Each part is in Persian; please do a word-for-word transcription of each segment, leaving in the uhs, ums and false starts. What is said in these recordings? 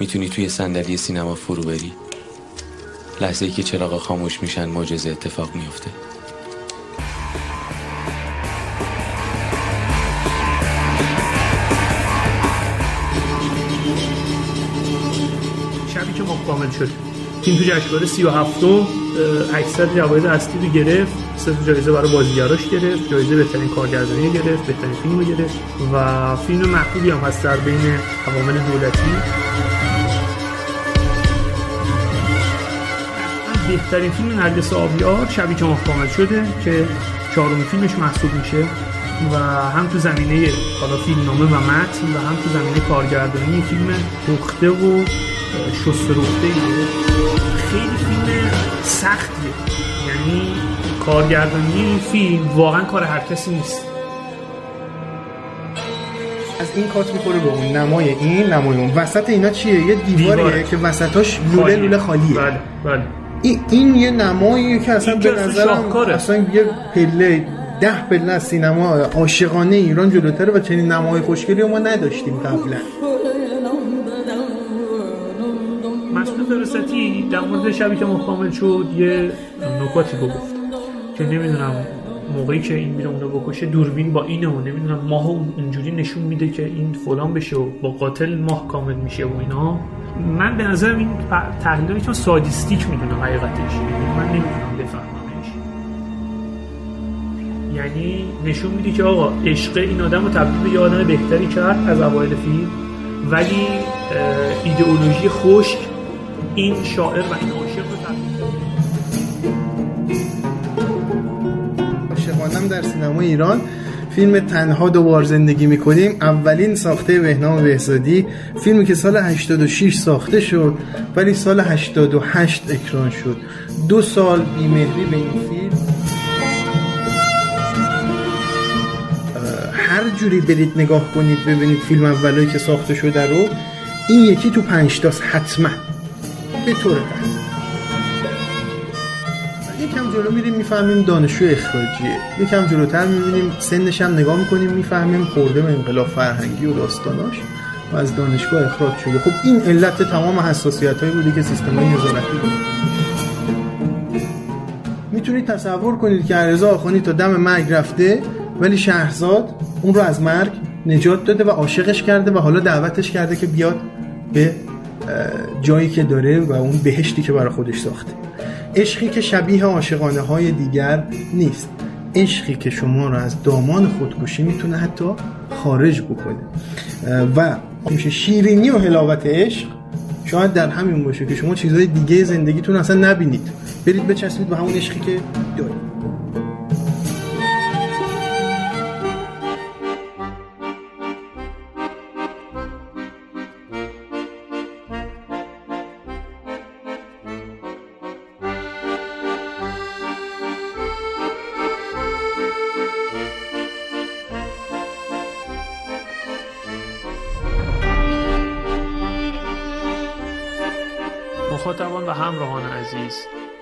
میتونی توی صندلی سینما فرو بری. لحظه ای که چراغا خاموش میشن معجزه اتفاق میفته. شبی که کامل شد تیم تو جشنواره سی و هفتم اکثر جوایز اصلی رو گرفت. سه تا جایزه برای بازیگراش گرفت، جایزه بهترین کارگردانی گرفت، بهترین فیلم رو گرفت و فیلم محبوبی هم هست در بین عوامل دولتی. بهترین فیلم نرگس آبیار شبی که کامل شده که چهارمین فیلمش محسوب میشه و هم تو زمینه حالا فیلمنامه و متن و هم تو زمینه کارگردانی فیلم پخته و شست‌وروبته. خیلی فیلم سختیه، یعنی کارگردانی این فیلم واقعا کار هر کسی نیست. از این کات میخوره به اون، نمای این نمای اون، وسط اینا چیه؟ یه دیواریه که وسطاش لوله لوله خالیه. بله بله. ای این یه نماییه که اصلا به نظرم اصلا یه پله ده پله از سینما عاشقانه ایران جلوتره و چنین نمای خوشگلی رو ما نداشتیم قبلا. مسئول فرستی در مورد شبی که کامل شد یه نکاتی رو گفت که نمیدونم موقعی که این میره اونو بکشه دوربین با اینو نمیدونم ماه اونجوری نشون میده که این فلان بشه و با قاتل ماه کامل میشه و اینا. من به نظرم این تحلیلایی چون سادیستیک میدونم حقیقتش، من نمیدونم بفهممش. یعنی نشون میده که آقا عشق این آدم رو تبدیل به یه آدم بهتری کرد از اوایل فیلم، ولی ایدئولوژی خشک این شاعر و این عاشق رو تبدیل کرد. عاشقانم در سینما ایران فیلم تنها دو بار زندگی میکنیم، اولین ساخته بهنام بهزادی، فیلمی که سال هشتاد و شش ساخته شد ولی سال هشتاد و هشت اکران شد. دو سال بی‌مهری به این فیلم. هر جوری برید نگاه کنید ببینید فیلم اولی که ساخته شده رو، این یکی تو پنج تاست حتما به طور قطعی. یکم جلو میریم میفهمیم دانشجو اخراجیه، یکم جلوتر میبینیم سنش هم نگاه میکنیم میفهمیم خورده به انقلاب فرهنگی و داستاناش و از دانشگاه اخراج شده. خب این علت تمام حساسیت‌های بوده که سیستم‌های نظارتی بود. میتونید تصور کنید که رضا آخوندی تا دم مرگ رفته ولی شهرزاد اون رو از مرگ نجات داده و عاشقش کرده و حالا دعوتش کرده که بیاد به جایی که داره و اون بهشتی که برای خودش ساخته. عشقی که شبیه عاشقانه های دیگر نیست، عشقی که شما رو از دامان خودکشی میتونه حتی خارج بکنه و میشه شیرینی و حلاوت عشق شاید در همین باشه که شما چیزهای دیگه زندگیتون اصلا نبینید، برید بچسبید به همون عشقی که دارید. مخاطبان و همراهان عزیز،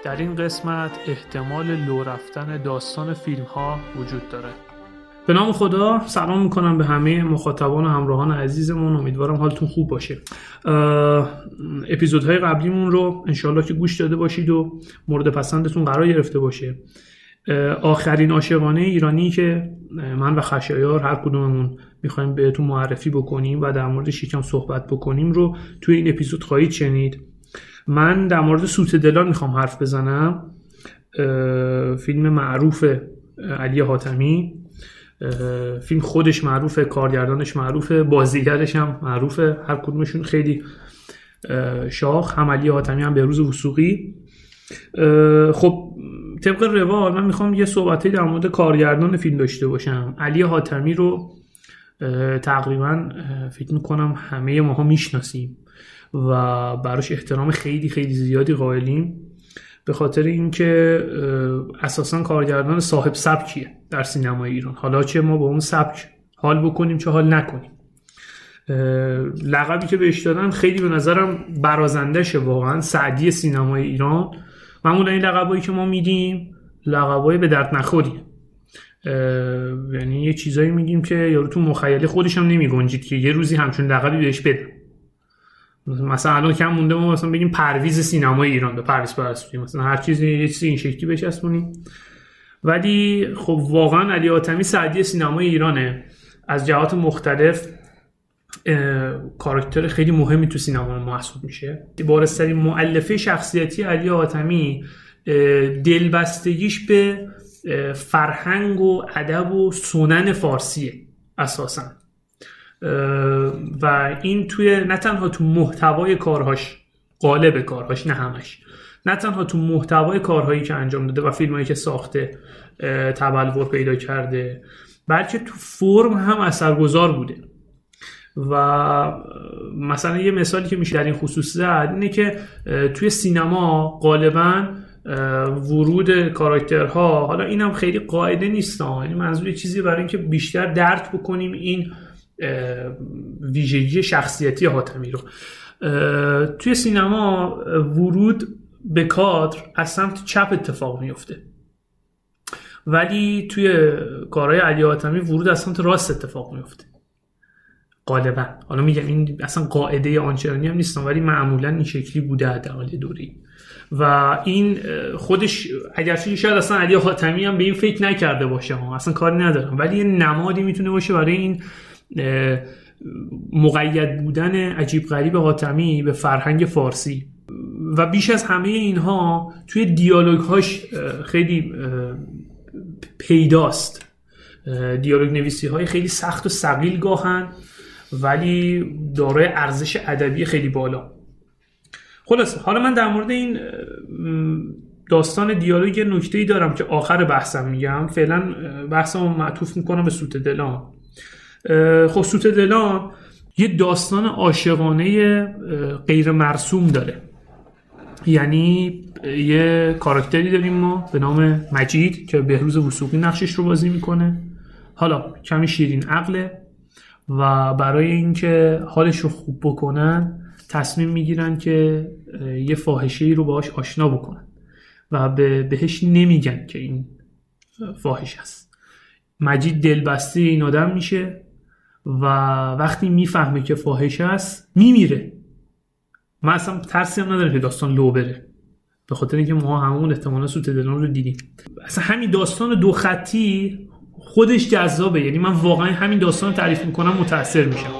در این قسمت احتمال لو رفتن داستان فیلم ها وجود داره. به نام خدا سلام میکنم به همه مخاطبان و همراهان عزیزمون، امیدوارم حالتون خوب باشه. اپیزودهای قبلیمون رو انشالله که گوش داده باشید و مورد پسندتون قرار گرفته باشه. آخرین عاشقانه ایرانی که من و خشایار هر کدوممون میخوایم بهتون معرفی بکنیم و در موردش یکم صحبت بکنیم رو توی این اپیزود خواهید شنید. من در مورد سوته دلان میخوام حرف بزنم، فیلم معروف علی حاتمی. فیلم خودش معروفه، کارگردانش معروفه، بازیگرش هم معروفه، هر کدومشون خیلی شاخ، هم علی حاتمی هم بهروز وثوقی. خب طبق روال من میخوام یه صحبتی در مورد کارگردان فیلم داشته باشم. علی حاتمی رو تقریبا فکر میکنم همه ماها میشناسیم و براش احترام خیلی خیلی زیادی قائلیم به خاطر اینکه اساساً کارگردان صاحب سبکیه در سینمای ایران. حالا چه ما با اون سبک حال بکنیم چه حال نکنیم. لقبی که بهش دادن خیلی به نظرم برازندشه، واقعاً سعدی سینمای ایران. معمولاً این لقبایی که ما میدیم لقبای به درد نخوریه، یعنی یه چیزایی میگیم که یارو تو مخیله خودش هم نمیگنجید که یه روزی همچون لقبی بهش بده. مثلا الان کم مونده ما مثلا بگیم پرویز سینمای ایران به پرویز پرستویی، مثلا هر چیزی یه چیزی این شکلی بچسبونیم. ولی خب واقعا علی حاتمی سعدی سینمای ایرانه، از جهات مختلف کاراکتر خیلی مهمی تو سینما محسوب میشه. بارزترین مؤلفه شخصیتی علی حاتمی دلبستگیش به فرهنگ و ادب و سنن فارسیه اساساً، و این توی نه تنها تو محتوای کارهاش، قالب کارهاش، نه همش، نه تنها تو محتوای کارهایی که انجام داده و فیلمایی که ساخته تبلور پیدا کرده، بلکه تو فرم هم اثرگذار بوده. و مثلا یه مثالی که میشه در این خصوص زد اینه که توی سینما غالباً ورود کاراکترها، حالا اینم خیلی قاعده نیستن، یعنی منظور چیزی برای اینکه بیشتر درک بکنیم این ویژگی شخصیتی حاتمی رو، توی سینما ورود به کادر از سمت چپ اتفاق میفته، ولی توی کارهای علی حاتمی ورود از سمت راست اتفاق میفته غالبا. حالا میگم این اصلا قاعده آنچنانی هم نیستن، ولی معمولا این شکلی بوده در حال دوری. و این خودش اگرچه شاید اصلا علی حاتمی هم به این فکر نکرده باشه، ها اصلا کاری ندارم، ولی یه نمادی میتونه باشه برای این مقید بودن عجیب غریب حاتمی به فرهنگ فارسی. و بیش از همه اینها توی دیالوگ هاش خیلی پیداست، دیالوگ نویسی های خیلی سخت و ثقیل گاهن، ولی دارای ارزش ادبی خیلی بالا. خلاصه حالا من در مورد این داستان دیالوگ نکته‌ای دارم که آخر بحثم میگم، فعلا بحثمو معطوف میکنم به سوته دلان. خب سوته دلان یه داستان عاشقانه غیر مرسوم داره، یعنی یه کاراکتری داریم ما به نام مجید که بهروز وثوقی نقشش رو بازی میکنه، حالا کمی شیرین عقله و برای اینکه حالش رو خوب بکنن تصمیم میگیرن که یه فاحشه‌ای رو باهاش آشنا بکنن و به بهش نمیگن که این فاحش است. مجید دلبسته این آدم میشه و وقتی میفهمه که فاحش است میمیره. من اصلا ترسی هم ندارم که داستان لو بره، به خاطر اینکه ما همون احتمالا سوته دلان رو دیدیم. اصلا همین داستان دو خطی خودش جذابه، یعنی من واقعا همین داستان رو تعریف میکنم متاثر میشم.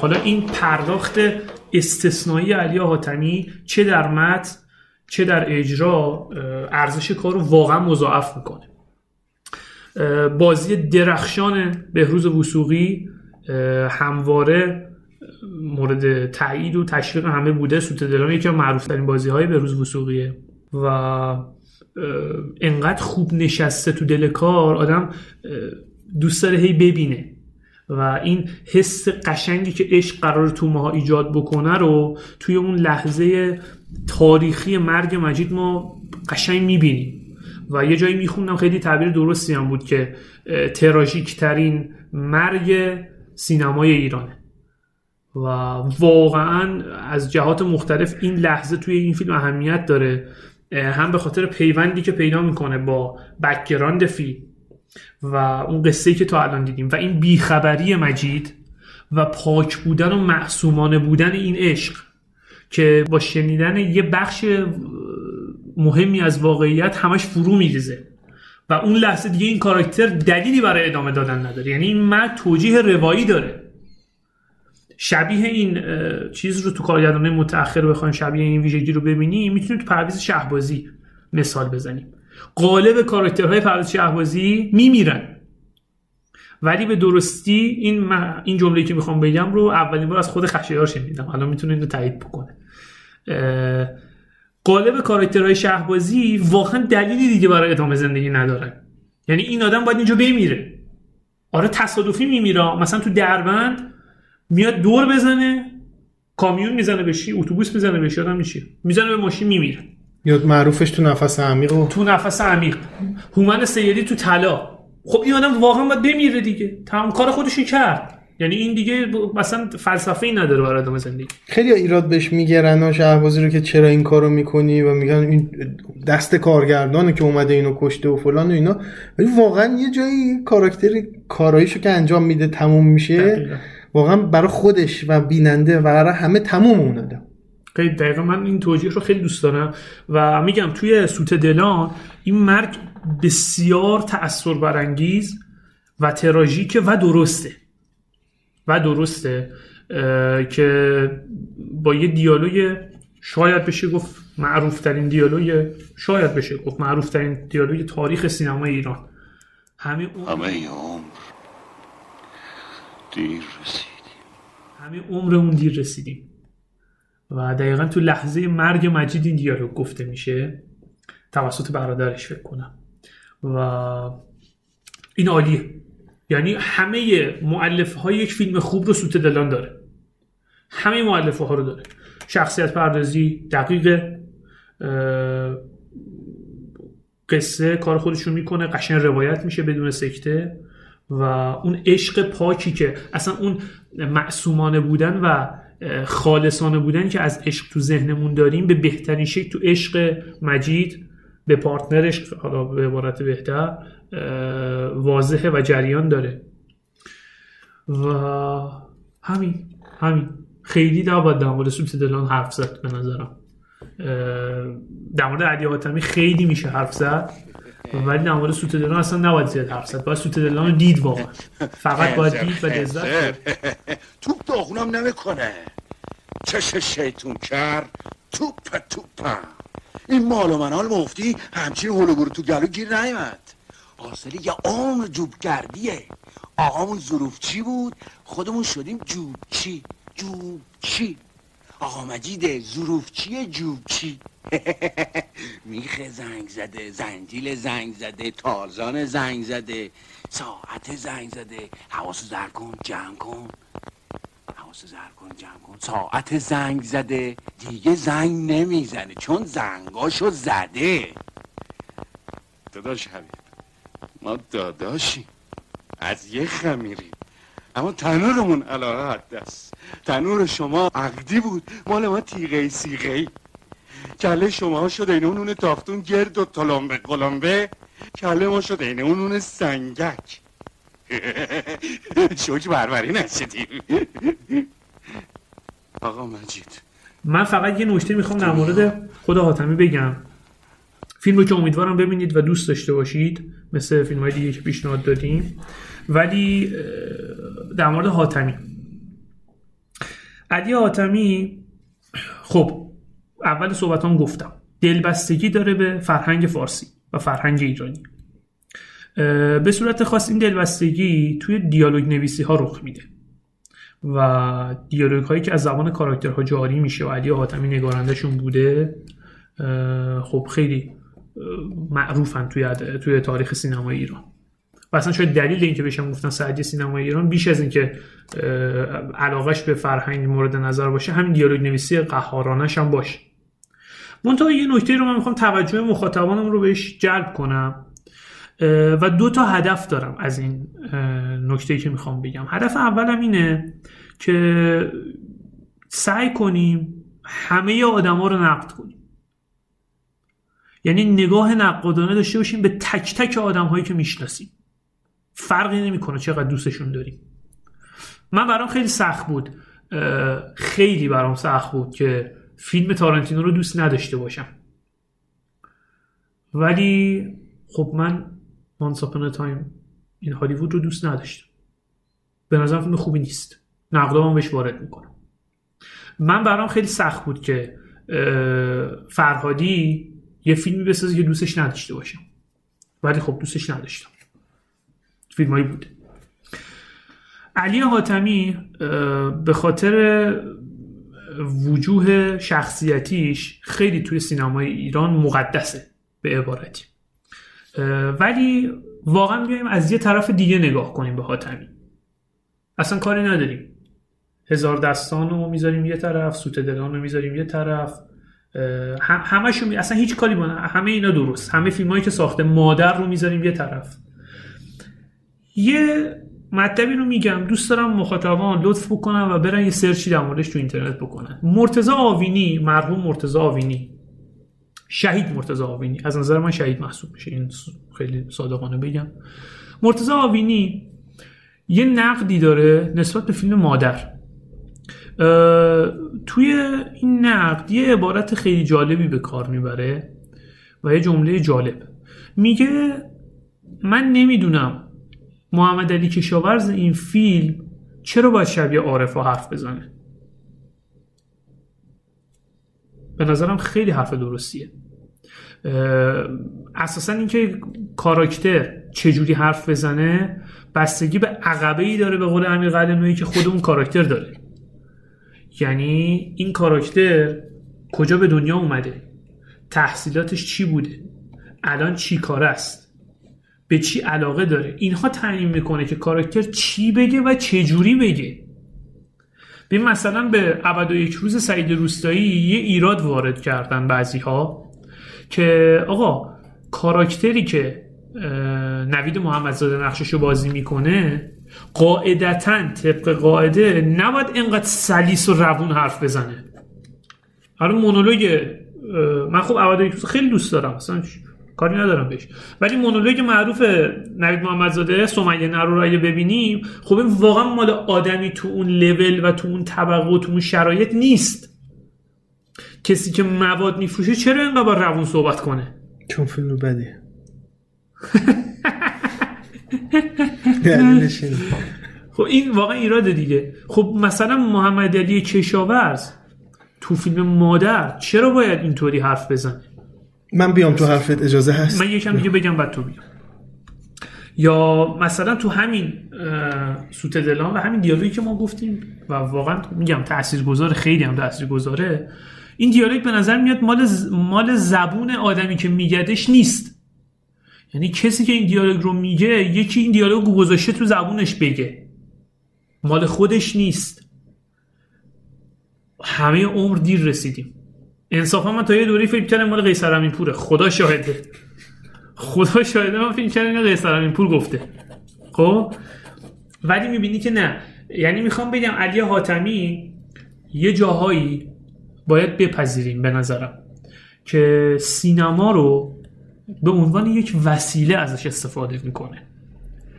حالا این پرداخت استثنایی علی حاتمی چه در متن چه در اجرا ارزش کار رو واقعا مضاعف میکنه. بازی درخشان بهروز وثوقی همواره مورد تایید و تشویق همه بوده. سوته دلان یکی از معروف‌ترین بازی‌های بهروز وثوقیه و انقدر خوب نشسته تو دل کار، آدم دوست داره هی ببینه و این حس قشنگی که عشق قرار تو ما ایجاد بکنه رو توی اون لحظه تاریخی مرگ مجید ما قشنگ میبینیم. و یه جایی میخوندم خیلی تعبیر درستی هم بود که تراژیک ترین مرگ سینمای ایرانه و واقعا از جهات مختلف این لحظه توی این فیلم اهمیت داره، هم به خاطر پیوندی که پیدا میکنه با بک‌گراند فیلم و اون قصه‌ای که تا الان دیدیم و این بیخبری مجید و پاک بودن و معصومانه بودن این عشق که با شنیدن یه بخش مهمی از واقعیت همش فرو می‌ریزه و اون لحظه دیگه این کاراکتر دلیلی برای ادامه دادن نداره، یعنی این متن توجیه روایی داره. شبیه این چیز رو تو کارگردان‌های متأخر بخوایم شبیه این ویژگی رو ببینیم میتونیم تو پرویز شهبازی مثال بزنیم. قالب کاراکترهای پرویز شهبازی میمیرن ولی به درستی این مح... این جمله‌ای که میخوام بگم رو اولین بار از خود خشایار شنیدم. الان میتونه اینو تایید بکنه. قالب کاراکترهای شهبازی واقعا دلیلی دیگه برای ادامه زندگی نداره. یعنی این آدم باید اینجا بمیره. آره تصادفی میمیره، مثلا تو دربند میاد دور بزنه، کامیون میزنه بهش، اتوبوس میزنه بهش، آدم میشه میزنه به ماشین میمیره. یاد معروفش تو نفس عمیق و... تو نفس عمیق. هومن سیدی تو طلا. خب این آدم واقعا باید بمیره دیگه، تمام کار خودش رو کرد. یعنی این دیگه مثلا فلسفه‌ای نداره برای ادامه زندگی. خیلی ایراد بهش میگیرن و شهبازی رو که چرا این کارو میکنی و میگن این دست کارگردانه که اومده اینو کشته و فلان و اینا، ولی واقعا یه جایی کاراکتر کاراییشو که انجام میده تموم میشه دقیقا. واقعا برای خودش و بیننده و برای همه تموم اون آدم. خیلی دقیقا من این توجیه رو خیلی دوست دارم و میگم توی سوته دلان این مرگ بسیار تأثیر برانگیز و تراژیکه و درسته و درسته که با یه دیالوگ شاید بشه گفت معروف ترین دیالوگ شاید بشه گفت معروف ترین دیالوگ تاریخ سینما ایران، همه همه عمر دیر رسیدیم همه عمرمون دیر رسیدیم و دقیقا تو لحظه مرگ مجید این دیالوگ گفته میشه توسط برادرش فکر کنم و این عالیه. یعنی همه مؤلفه‌های یک فیلم خوب رو سوته دلان داره، همه مؤلفه‌ها رو داره، شخصیت پردازی دقیق، قصه کار خودش رو میکنه، قشنگ روایت میشه بدون سکته و اون عشق پاکی که اصلا اون معصومانه بودن و خالصانه بودن که از عشق تو ذهنمون داریم به بهترین شکل تو عشق مجید به پارتنرش، حالا به عبارت بهتر واضحه و جریان داره و همین همین خیلی نباید در مورد سوته دلان حرف زد به نظرم. در مورد علی حاتمی خیلی میشه حرف زد ولی در مورد سوته دلان اصلا نباید زیاد حرف زد. باید سوته دلان رو دید واقعا، فقط باید دید و لذت توپ داغونم نمیکنه چش شیطون کرد توپ توپ این مال و منال مفتی همچین هولوگورو تو گلو گیر نیامد. حاصلی یه عمر جوبگردیه. آقامون ظروفچی بود خودمون شدیم جوبچی جوبچی آقا مجیده ظروفچی جوبچی میخه زنگ زده، زنجیل زنگ زده، تارزان زنگ زده، ساعت زنگ زده، حواسو زر کن جمع کن حواسو زر کن جمع کن ساعت زنگ زده دیگه زنگ نمیزنه چون زنگاشو زده. داداش همین ما داداشیم از یه خمیریم اما تنورمون علاقه حد است. تنور شما عقدی بود مال ما تیغه سیغهی کله شما شده اینه اون تافتون گرد و تلمبه قلمبه کله ما شده اینه اون سنگک شوک بربری نشدیم. آقا مجید من فقط یه نوشته میخوام در مورد خود حاتمی بگم، فیلمی که امیدوارم ببینید و دوست داشته باشید مثل فیلم‌های دیگه که پیشنهاد دادیم. ولی در مورد حاتمی، علی حاتمی خب اول صحبتام گفتم دلبستگی داره به فرهنگ فارسی و فرهنگ ایرانی، به صورت خاص این دلبستگی توی دیالوگ نویسی ها رخ میده و دیالوگ هایی که از زبان کاراکترها جاری میشه و علی حاتمی نگارندشون بوده خب خیلی معروفن توی توی تاریخ سینمای ایران و اصلا شاید دلیل اینکه بهشون گفتن سعدی سینمای ایران بیش از اینکه علاقش به فرهنگ مورد نظر باشه همین دیالوگ نویسی قهارانش هم باشه. منتها یه نکته رو من میخوام توجه مخاطبانم رو بهش جلب کنم و دو تا هدف دارم از این نکته‌ای که میخوام بگم. هدف اولم اینه که سعی کنیم همه آدما رو نقد کنیم، یعنی نگاه نقادانه داشته باشیم به تک تک آدم هایی که میشناسیم، فرقی نمیکنه چقدر دوستشون داریم. من برام خیلی سخت بود خیلی برام سخت بود که فیلم تارانتینو رو دوست نداشته باشم ولی خب من Once Upon a Time این هالیوود رو دوست نداشتم، به نظرم فیلم خوبی نیست، نقدامم بهش وارد میکنم. من برام خیلی سخت بود که فرهادی یه فیلمی بسازه که دوستش نداشته باشم ولی خب دوستش نداشتم، فیلمایی بود. علی حاتمی به خاطر وجوه شخصیتیش خیلی توی سینمای ایران مقدسه به عبارتی، ولی واقعا بیایم از یه طرف دیگه نگاه کنیم به حاتمی، اصلا کاری نداریم، هزار دستان رو میذاریم یه طرف، سوته دلان رو میذاریم یه طرف، هم همشون می... اصلا هیچ کاری بانه، همه اینا درست، همه فیلمایی که ساخته، مادر رو میذاریم یه طرف. یه مطلبی رو میگم، دوست دارم مخاطبان لطف بکنن و برن یه سرچی در موردش تو اینترنت بکنن. مرتضی آوینی، مرحوم مرتضی آوینی، شهید مرتضی آوینی، از نظر من شهید محسوب میشه، این خیلی صادقانه بگم، مرتضی آوینی یه نقدی داره نسبت به فیلم مادر. توی این نقد یه عبارت خیلی جالبی به کار میبره و یه جمله جالب میگه، من نمیدونم محمد علی کشاورز این فیلم چرا باید شبیه عارف‌ها حرف بزنه. به نظرم خیلی حرف درستیه. اساساً اینکه کاراکتر چجوری حرف بزنه بستگی به عقبه‌ای داره، به قول امیر قلمرویی، که خود اون کاراکتر داره. یعنی این کاراکتر کجا به دنیا اومده، تحصیلاتش چی بوده، الان چی کاره است، به چی علاقه داره، اینها تعیین میکنه که کاراکتر چی بگه و چه جوری بگه. ببین مثلا به عبد یک روز سعید روستایی یه ایراد وارد کردن بعضی‌ها که آقا کاراکتری که نوید محمدزاده نقششو بازی میکنه قاعدتاً طبق قاعده نباید اینقدر سلیس و روون حرف بزنه. حالا مونولوگ من، خب عبد یک روز خیلی دوست دارم، مثلا کاری ندارم بهش، ولی مونولوگ معروف نوید محمدزاده سمیه نرو رو اگه ببینیم، خب این واقعا مال آدمی تو اون لول و تو اون طبقه و تو اون شرایط نیست. کسی که مواد میفروشه چرا اینقدر با روون صحبت کنه؟ چون فیلم بده. خب این واقعا ایراده دیگه. خب مثلا محمد علی کشاورز تو فیلم مادر چرا باید اینطوری حرف بزنه؟ من بیام تو حرفت اجازه هست؟ من یکم دیگه بگم بعد تو بگم. یا مثلا تو همین سوته دلان و همین دیالوگی که ما گفتیم و واقعا میگم تاثیرگذار، خیلی هم تاثیرگذاره، این دیالوگ به نظر میاد مال مال زبون آدمی که میگدش نیست. یعنی کسی که این دیالوگ رو میگه، یکی این دیالوگ رو گذاشته تو زبونش بگه، مال خودش نیست. همه عمر دیر رسیدیم. انصافا من تا یه دوری فکر کردم مال قیصر امین‌پوره، خدا شاهده، خدا شاهده من فکر کردم اینا قیصر امین‌پور گفته. خب ولی میبینی که نه. یعنی میخوام بگم علی حاتمی یه جاهایی باید بپذیریم به نظرم که سینما رو به عنوان یک وسیله ازش استفاده میکنه.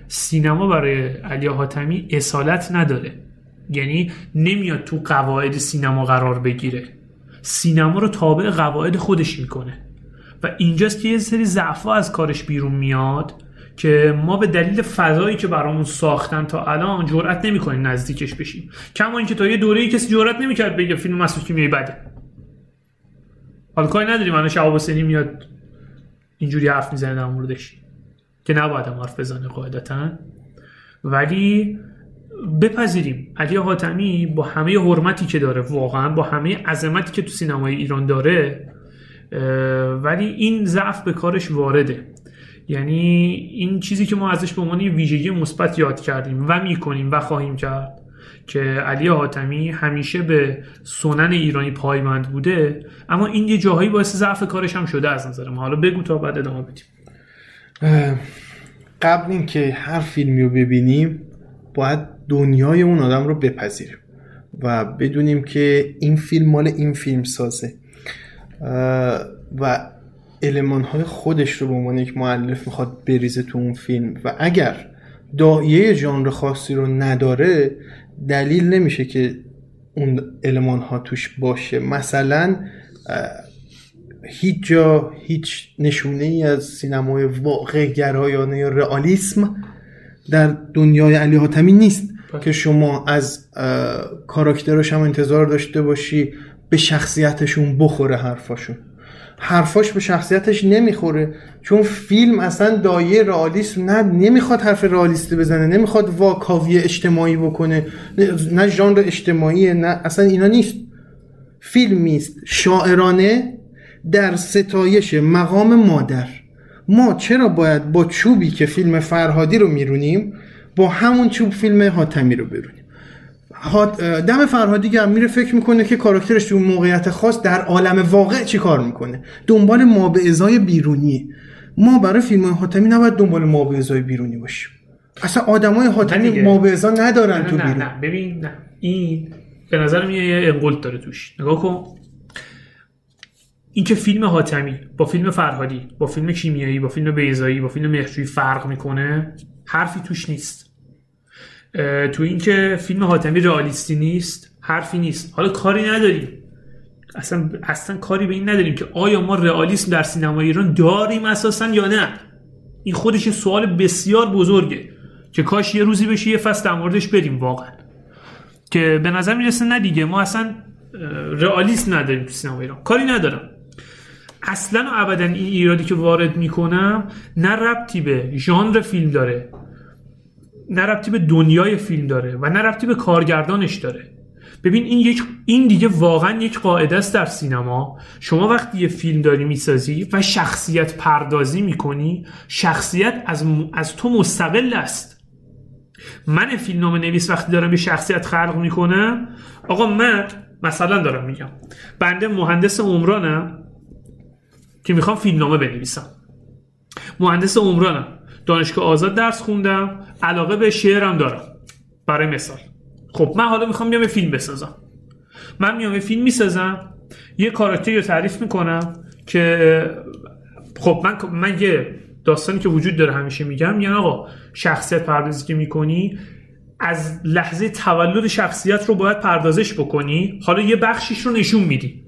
سینما برای علی حاتمی اصالت نداره، یعنی نمیاد تو قواعد سینما قرار بگیره، سینما رو تابع قواعد خودش میکنه و اینجاست که یه سری ضعف‌ها از کارش بیرون میاد که ما به دلیل فضایی که برامون ساختن تا الان جرئت نمیکنیم نزدیکش بشیم. کما اینکه تا یه دوره‌ای کسی جرئت نمیکرد بگه فیلم مسعود کیمیایی بده. حالا کاری نداریم الان شهاب حسینی میاد اینجوری حرف میزنه در موردش که نباید حرف بزنه قاعدتاً، ولی بپذیریم علی حاتمی با همه حرمتی که داره، واقعا با همه عظمتی که تو سینمای ایران داره، ولی این ضعف به کارش وارده. یعنی این چیزی که ما ازش به عنوان ویژگی مثبت یاد کردیم و میکنیم و خواهیم کرد که علی حاتمی همیشه به سنن ایرانی پایبند بوده، اما این یه جاهایی باعث ضعف کارش هم شده از نظر من. حالا بگو تا بعد ادامه بدیم. قبل این که هر فیلمی رو ببینیم باید دنیای اون آدم رو بپذیریم و بدونیم که این فیلم مال این فیلم سازه و المان‌های خودش رو به عنوان یک مؤلف میخواد بریزه تو اون فیلم، و اگر دایره ژانر خاصی رو نداره دلیل نمیشه که اون المان‌ها توش باشه. مثلا هیچ جا هیچ نشونه‌ای از سینمای واقع‌گرایانه یا رئالیسم در دنیای علی حاتمی نیست باید. که شما از کاراکترش هم انتظار داشته باشی به شخصیتشون بخوره حرفاشون. حرفاش به شخصیتش نمیخوره، چون فیلم اصلا دایه رئالیست نه، نمیخواد حرف رئالیستی بزنه، نمیخواد واکاویه اجتماعی بکنه، نه ژانر اجتماعی، نه اصلا اینا نیست. فیلمیست شاعرانه در ستایش مقام مادر. ما چرا باید با چوبی که فیلم فرهادی رو میرونیم با همون چوب فیلم حاتمی رو برونیم؟ دم فرهادی گرم میره، فکر میکنه که کاراکترش تو موقعیت خاص در عالم واقع چی کار میکنه، دنبال مابعضای بیرونی. ما برای فیلم حاتمی نباید دنبال مابعضای بیرونی باشیم، اصلا آدم های حاتمی مابعضا ندارن. نه نه تو بیرون نه نه ببین نه. این به نظر میاد یه انقلاب داره توش. نگاه کن، این که فیلم حاتمی با فیلم فرهادی با فیلم کیمیایی با فیلم بیضایی با فیلم مهرجویی فرق میکنه حرفی توش نیست. تو این که فیلم حاتمی رئالیستی نیست حرفی نیست. حالا کاری نداریم، اصلا اصلا کاری به این نداریم که آیا ما رئالیسم در سینما ایران داریم اساسا یا نه. این خودش یه سوال بسیار بزرگه که کاش یه روزی بشه یه فصل در موردش بریم واقعا، که به نظر میرسه نه دیگه، ما اصلا رئالیسم نداریم تو سینما ایران. کاری ندارم اصلا و ابدا، این ایرادی که وارد میکنم نه ربطی به ژانر فیلم داره، نه ربطی به دنیای فیلم داره و نه ربطی به کارگردانش داره. ببین این یک این دیگه واقعا یک قاعده است در سینما. شما وقتی یه فیلم داری میسازی و شخصیت پردازی میکنی، شخصیت از م... از تو مستقل است. من فیلمنامه نویس وقتی دارم یه شخصیت خلق میکنم، آقا من مثلا دارم میگم بنده مهندس عمرانم که میخوام فیلمنامه بنویسم. مهندس عمرانم، دانشگاه آزاد درس خوندم، علاقه به شعرم دارم برای مثال. خب من حالا میخوام بیام یه فیلم بسازم. من میام یه فیلم میسازم، یه کاراکتری رو تعریف میکنم که خب من من یه داستانی که وجود داره همیشه میگم، میگم آقا شخصیت پردازی که میکنی از لحظه تولد شخصیت رو باید پردازش بکنی. حالا یه بخشیش رو نشون میدی،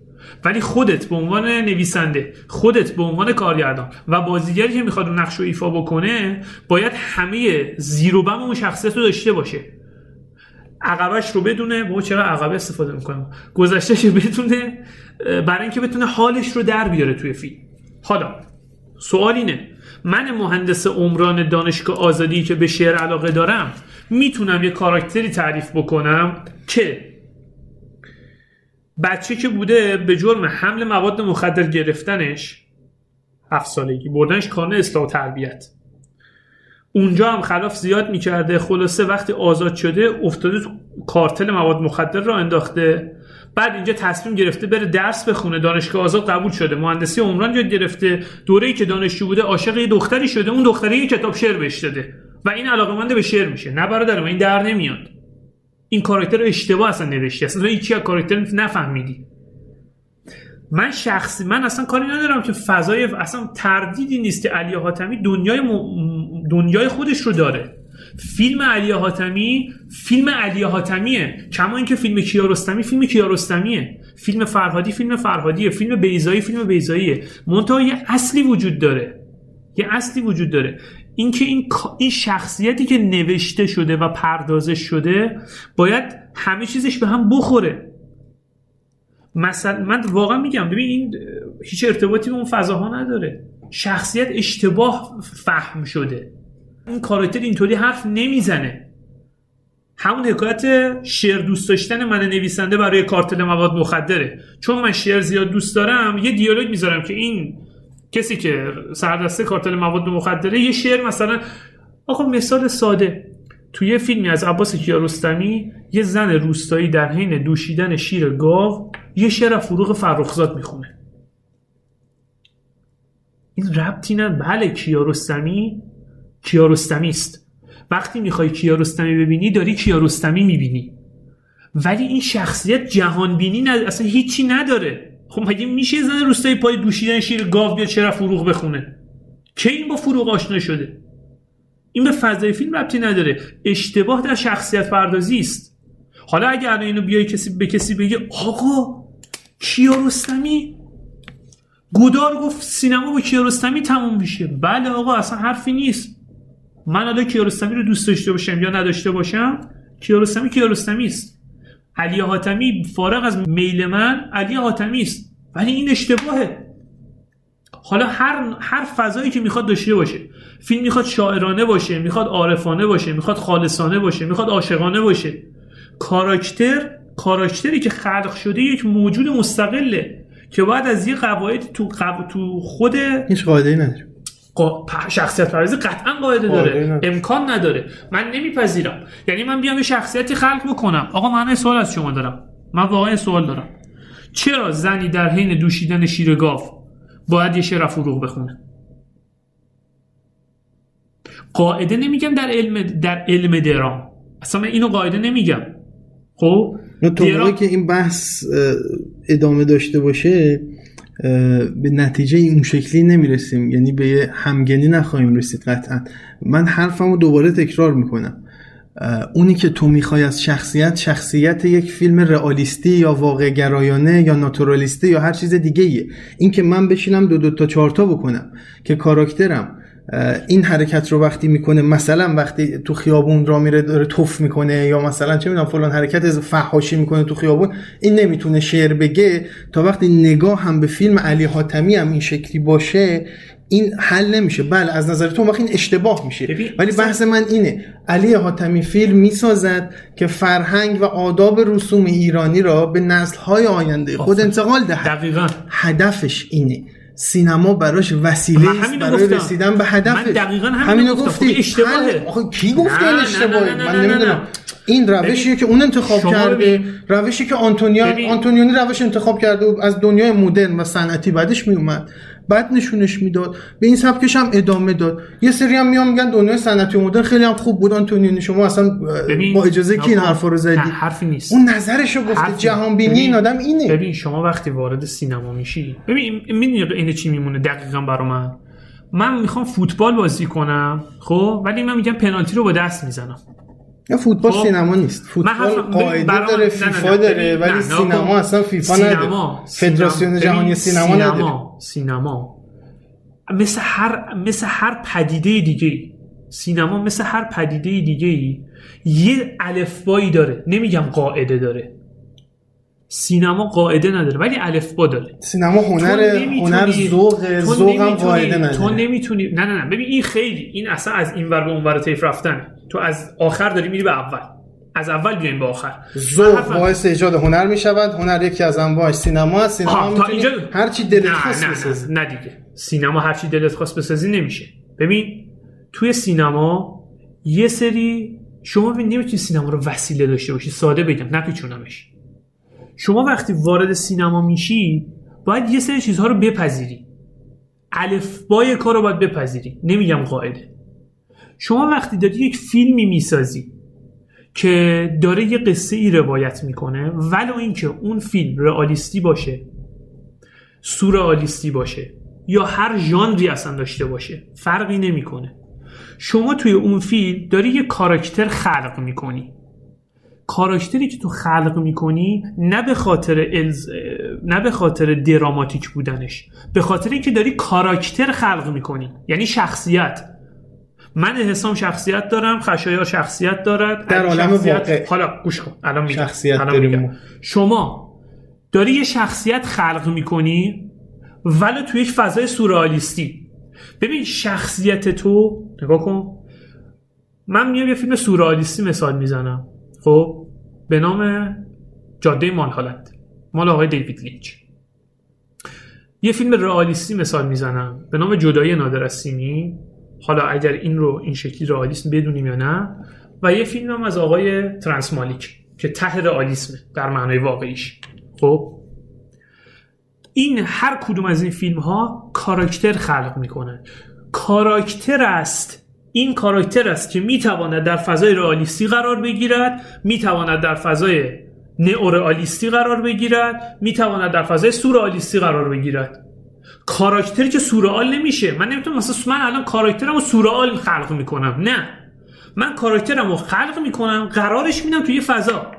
ولی خودت به عنوان نویسنده، خودت به عنوان کارگردان و بازیگری که میخواد اون نقش رو ایفا بکنه باید همه زیر و بم اون شخصیت رو داشته باشه. عقبش رو بدونه، با چرا عقبه استفاده میکنم، گذشتهش بدونه، برای اینکه بتونه حالش رو در بیاره توی فیلم. حالا سوال اینه، من مهندس عمران دانشگاه آزادی که به شعر علاقه دارم میتونم یه کاراکتری تعریف بکنم که بچه که بوده به جرم حمل مواد مخدر گرفتنش هفت سالگی بردنش کانون اصلاح و تربیت، اونجا هم خلاف زیاد میکرده، خلاصه وقتی آزاد شده افتاده تو کارتل مواد مخدر را انداخته، بعد اینجا تصمیم گرفته بره درس بخونه، دانشگاه آزاد قبول شده، مهندسی عمران یاد گرفته، دوره‌ای که دانشجو بوده عاشق یه دختری شده، اون دختره یه کتاب شعر بهش داده و این علاقه‌مند به شعر میشه. نه برادرم این در نمیاد، این کاراکتر رو اشتباه اصلا نوشتی، اصلا این چیه کاراکتر نفهمیدی. من شخصی من اصلا کاری ندارم که فضای اصلا تردیدی نیست که علی حاتمی دنیای م... دنیای خودش رو داره. فیلم علی حاتمی فیلم علی حاتمیه، کما اینکه فیلم کیارستمی فیلم کیارستمیه، فیلم فرهادی فیلم فرهادیه، فیلم بیضایی فیلم بیضاییه. منتها یه اصلی وجود داره، یه اصلی وجود داره، اینکه این این شخصیتی که نوشته شده و پردازش شده باید همه چیزش به هم بخوره. مثلا من واقعا میگم ببین این هیچ ارتباطی به اون فضاها نداره، شخصیت اشتباه فهم شده، این کاراکتر اینطوری حرف نمیزنه. همون حکایت شعر دوست داشتن من نویسنده برای کارتل مواد مخدره، چون من شعر زیاد دوست دارم یه دیالوگ میذارم که این کسی که سردسته کارتل مواد مخدره یه شعر مثلا. آقا مثال ساده، توی فیلمی از عباس کیارستمی یه زن روستایی در حین دوشیدن شیر گاو یه شعر فروغ فرخزاد میخونه. این ربطی نه. بله کیارستمی کیارستمی است، وقتی میخوای کیارستمی ببینی داری کیارستمی میبینی، ولی این شخصیت جهانبینی نداره، اصلا هیچی نداره. خب مگه میشه زن روستایی پای دوشیدن شیر گاو بیاد چرا فروغ بخونه؟ که این با فروغ آشنا شده، این به فضای فیلم ربطی نداره. اشتباه در شخصیت پردازی است. حالا اگه الان اینو بیای کسی به کسی بگه آقا کیارستمی گودار گفت سینما با کیارستمی تموم میشه، بله آقا اصلا حرفی نیست. من الان کیارستمی رو دوست داشته باشم یا نداشته باشم، کیارستمی کیارستمی است. علی حاتمی فارغ از میل من علی حاتمی است، ولی این اشتباهه. حالا هر هر فضایی که میخواد داشته باشه. فیلم میخواد شاعرانه باشه، میخواد عارفانه باشه، میخواد خالصانه باشه، میخواد عاشقانه باشه. کاراکتر، کاراکتری که خلق شده یک موجود مستقله که بعد از یه قواعد تو قب... تو خود هیچ قاعده‌ای نداره. شخصیت پردازی قطعا قاعده داره، امکان نداره. من نمیپذیرم، یعنی من بیام یه شخصیتی خلق بکنم. آقا من سوال از شما دارم، من واقعا سوال دارم، چرا زنی در حین دوشیدن شیر گاو باید یه شعر فروغ بخونه؟ قاعده نمیگم در علم، در علم درام اصلا من اینو قاعده نمیگم. خب درام... که این بحث ادامه داشته باشه به نتیجه اون شکلی نمیرسیم، یعنی به همگنی نخواهیم رسید قطعا. من حرفمو دوباره تکرار میکنم، اونی که تو میخوای از شخصیت، شخصیت یک فیلم رئالیستی یا واقع گرایانه یا ناتورالیستی یا هر چیز دیگه ایه. این که من بشینم دو دو تا چهار تا بکنم که کاراکترم این حرکت رو وقتی میکنه، مثلا وقتی تو خیابون را میره داره توف میکنه، یا مثلا چه میدونم فلان حرکت فحاشی میکنه تو خیابون، این نمیتونه شعر بگه. تا وقتی نگاه هم به فیلم علی حاتمی هم این شکلی باشه این حل نمیشه. بله از نظر تو این اشتباه میشه، ولی بحث من اینه علی حاتمی فیلم میسازد که فرهنگ و آداب رسوم ایرانی را به نسل‌های آینده خود انتقال دهد. دقیقاً هدفش اینه، سینما براش وسیله است برای گفتم. رسیدن به هدف. من دقیقاً همینو گفتم. اشتباهه. آخه کی گفته این اشتباهه؟ من نمیدونم. این روشیه که اون انتخاب کرده، روشی که آنتونیونی آنتونیونی روش انتخاب کرده و از دنیای مدرن و صنعتی بعدش می اومد، بعد نشونش میداد، به این سبکش هم ادامه داد. یه سری هم میان میگن دنیای صنعتی و مدرن خیلی هم خوب بود. آنتونیونی شما اصلا با اجازه کی این حرفا رو زدی؟ حرفی نیست. اون نظرشو گفته، جهان بینی این آدم اینه. ببین شما وقتی وارد سینما میشی، ببین میدونی این چی میمونه دقیقاً برام. من من میخوام فوتبال بازی کنم، خب ولی من میگم پنالتی رو با دست میزنم. یا فوتبال خب. سینما نیست. فوتبال قاعده داره، فیفا داره، ولی سینما اصلا فیفا نداره، فدراسیون جهانی سینما نداره. سینما مثل هر مثل هر پدیده دیگه‌ای، سینما مثل هر پدیده دیگه‌ای یه الفبایی داره. نمیگم قاعده داره، سینما قاعده نداره ولی الفبا داره. سینما هنر، هنر ذوق، ذوق هم قاعده نداره. تو نمیتونی نه نه نه ببین این خیلی این اصلا از این ور به اون ور طیف رفتنه. تو از آخر داری میری به اول، از اول بیایم به آخر. ذوق باعث ایجاد هنر میشود، هنر یکی از انواعش سینما است. سینما میتونی هر چی دلت خواست بسازی. نه, نه, نه دیگه سینما هر چی دلت خواست بسازی نمیشه. ببین توی سینما یه سری شما نمیتونی سینما رو وسیله داشته باشی. ساده بگم نپیچونمش، شما وقتی وارد سینما میشی باید یه سری چیزها رو بپذیری، الفبای کار رو باید بپذیری. نمیگم قاعده. شما وقتی داری یک فیلمی میسازی که داره یه قصه ای روایت میکنه، ولو اینکه اون فیلم رئالیستی باشه، سورئالیستی باشه یا هر ژانری اصلا داشته باشه فرقی نمیکنه، شما توی اون فیلم داری یه کاراکتر خلق میکنی. کاراکتری که تو خلق میکنی نه به خاطر الز... نه به خاطر دراماتیک بودنش، به خاطر اینکه داری کاراکتر خلق میکنی، یعنی شخصیت. من حسام شخصیت دارم، خشایار شخصیت دارد، در عالم واقع. حالا گوش کن، الان میگم شخصیت الان میگم. شما داری یه شخصیت خلق میکنی ولی تو یک فضای سورئالیستی. ببین شخصیت تو نگاه کن، من میام یه فیلم سورئالیستی مثال میزنم خب به نام جاده مالحالت مال آقای دیوید لینچ. یه فیلم رئالیستی مثال میزنم به نام جدایی نادر از سیمین، حالا اگر این رو این شکلی رئالیسم بدونیم یا نه. و یه فیلم هم از آقای ترنس مالیک که ته رئالیسمه در معنای واقعیش. خب این هر کدوم از این فیلم ها کاراکتر خلق میکنه. کاراکتر است، این کاراکتر است که میتواند در فضای رئالیستی قرار بگیرد، میتواند در فضای نئورئالیستی قرار بگیرد، میتواند در فضای سورئالیستی قرار بگیرد. کاراکتری که سورئال نمیشه. من نمیتونم مثلا من الان کاراکترمو سورئال خلق میکنم، نه من کاراکترمو خلق میکنم قرارش میدم توی فضا.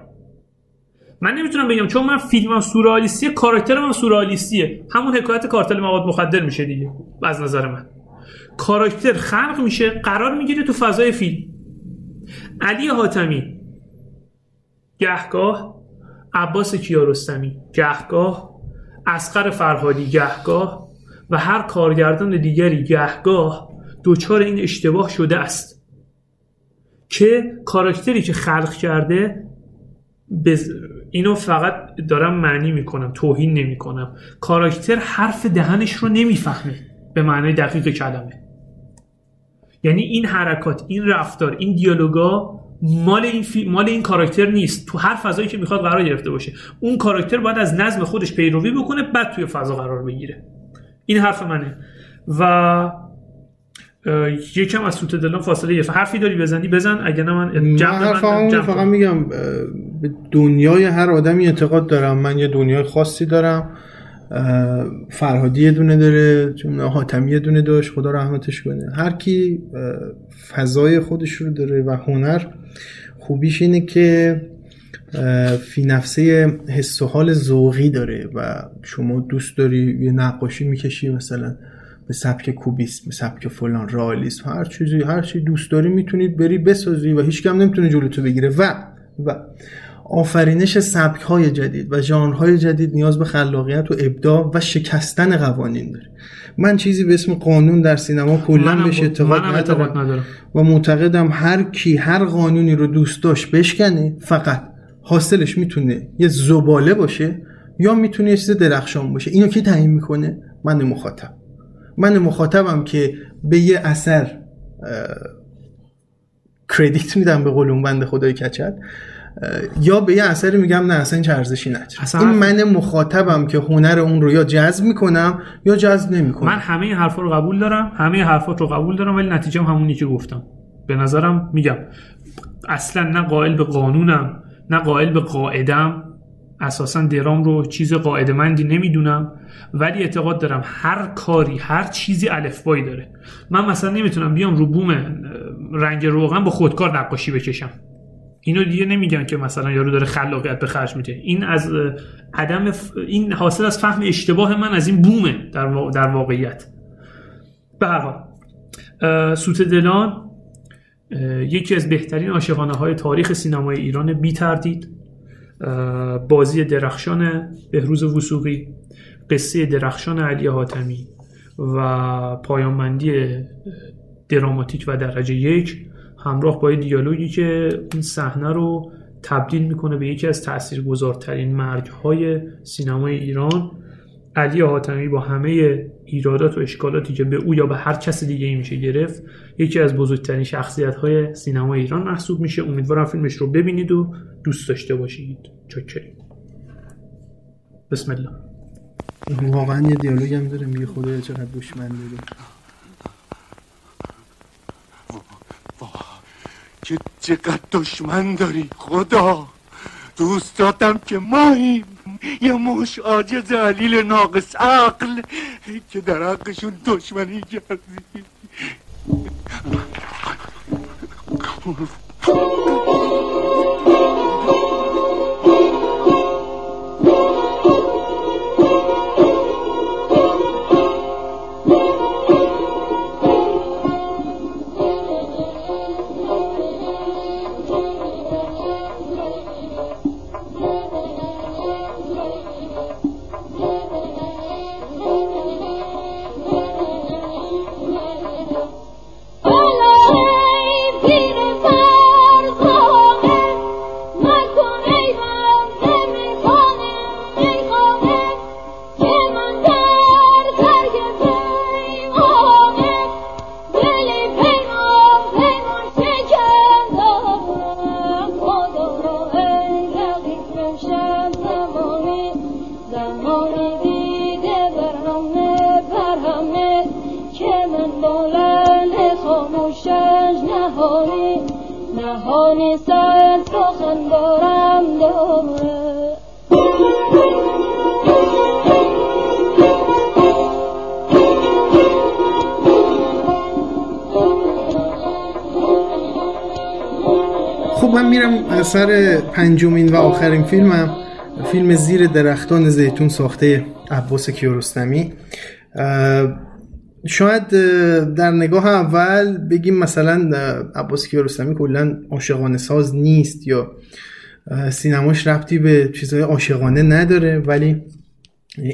من نمیتونم بگم چون من فیلمم سورئالیستیه کاراکترم هم سورئالیستیه. همون حکایت کارتل مواد مخدر میشه دیگه. از نظر من کاراکتر خلق میشه قرار میگیره تو فضای فیلم. علی حاتمی گهگاه، عباس کیارستمی گهگاه، اصغر فرهادی گهگاه، و هر کارگردان دیگری گهگاه دوچار این اشتباه شده است که کاراکتری که خلق کرده بز... اینو فقط دارم معنی میکنم، توهین نمیکنم، کاراکتر حرف دهنش رو نمیفهمه به معنی دقیق کلمه. یعنی این حرکات، این رفتار، این دیالوگا مال این فی... مال این کاراکتر نیست. تو هر فضایی که میخواد قرار گرفته باشه، اون کاراکتر باید از نظم خودش پیروی بکنه بعد توی فضا قرار بگیره. این حرف منه. و یکم از سوته دلان فاصله گرفت. حرفی داری بزنی بزن، اگه نه من جمع من حرفم فقط میگم به دنیای هر آدمی اعتقاد دارم. من یه دنیای خاصی دارم، فرهادی یه دونه داره، حاتمی یه دونه داشت، خدا رحمتش کنه. هر کی فضای خودش رو داره و هنر خوبیش اینه که فی نفسه حس و حال ذوقی داره و شما دوست داری یه نقاشی میکشی مثلا به سبک کوبیسم، به سبک فلان، رئالیسم، هر چیزی هر چی دوست داری میتونید بری بسازی و هیچ کم نمیتونه جلوتو بگیره. و و آفرینش سبک‌های جدید و ژانرهای جدید نیاز به خلاقیت و ابداع و شکستن قوانین داره. من چیزی به اسم قانون در سینما کلا بهش اعتقاد ندارم. ندارم و معتقدم هر کی هر قانونی رو دوست داشت بشکنه، فقط حاصلش میتونه یه زباله باشه یا میتونه یه چیز درخشان باشه. اینو کی تعیین میکنه؟ من مخاطب. من مخاطبم که به یه اثر کردیت میدم به قولون بند خدای کچل، یا به یه اثری میگم نه اصلا ارزشی نداره. این من مخاطبم که هنر اون رو یا جذب میکنم یا جذب نمیکنم. من همه این حرفا رو قبول دارم، همه این حرفات رو قبول دارم، ولی نتیجه هم همونی که گفتم. به نظرم میگم اصلا نه قائل به قانونم، نه قائل به قاعدم، اساسا درام رو چیز قاعده‌مندی نمیدونم، ولی اعتقاد دارم هر کاری، هر چیزی الفبایی داره. من مثلا نمیتونم بیام رو بوم رنگ روغن با خودکار نقاشی بکشم. اینو دیگه نمیگم که مثلا یارو داره خلاقیت به خرج میده. این از عدم ف... این حاصل از فهم اشتباه من از این بومه در وا... در واقعیت. به هر حال سوته دلان یکی از بهترین عاشقانه‌های تاریخ سینمای ایران بی تردید. بازی درخشان بهروز وثوقی، قصه درخشان علی حاتمی و پایان‌بندی دراماتیک و درجه یک همراه با دیالوگی که این صحنه رو تبدیل میکنه به یکی از تاثیرگذارترین مرگ‌های سینمای ایران. علی حاتمی با همه ایرادات و اشکالاتی که به او یا به هر کس دیگه‌ای میشه گرفت، یکی از بزرگترین شخصیت‌های سینمای ایران محسوب میشه. امیدوارم فیلمش رو ببینید و دوست داشته باشید. چاکریم. بسم الله. واقعا یه دیالوگ هم داره میگه خدایا چقدر دشمن داره. چه چقدر دشمن داری خدا، دوست دادم که ماهی یه موش عاجز علیل ناقص عقل که در حقشون دشمنی کردی. سر پنجمین و آخرین فیلمم، فیلم زیر درختان زیتون ساخته عباس کیارستمی. شاید در نگاه اول بگیم مثلا عباس کیارستمی کلا عاشقانه ساز نیست یا سینماش ربطی به چیزهای عاشقانه نداره، ولی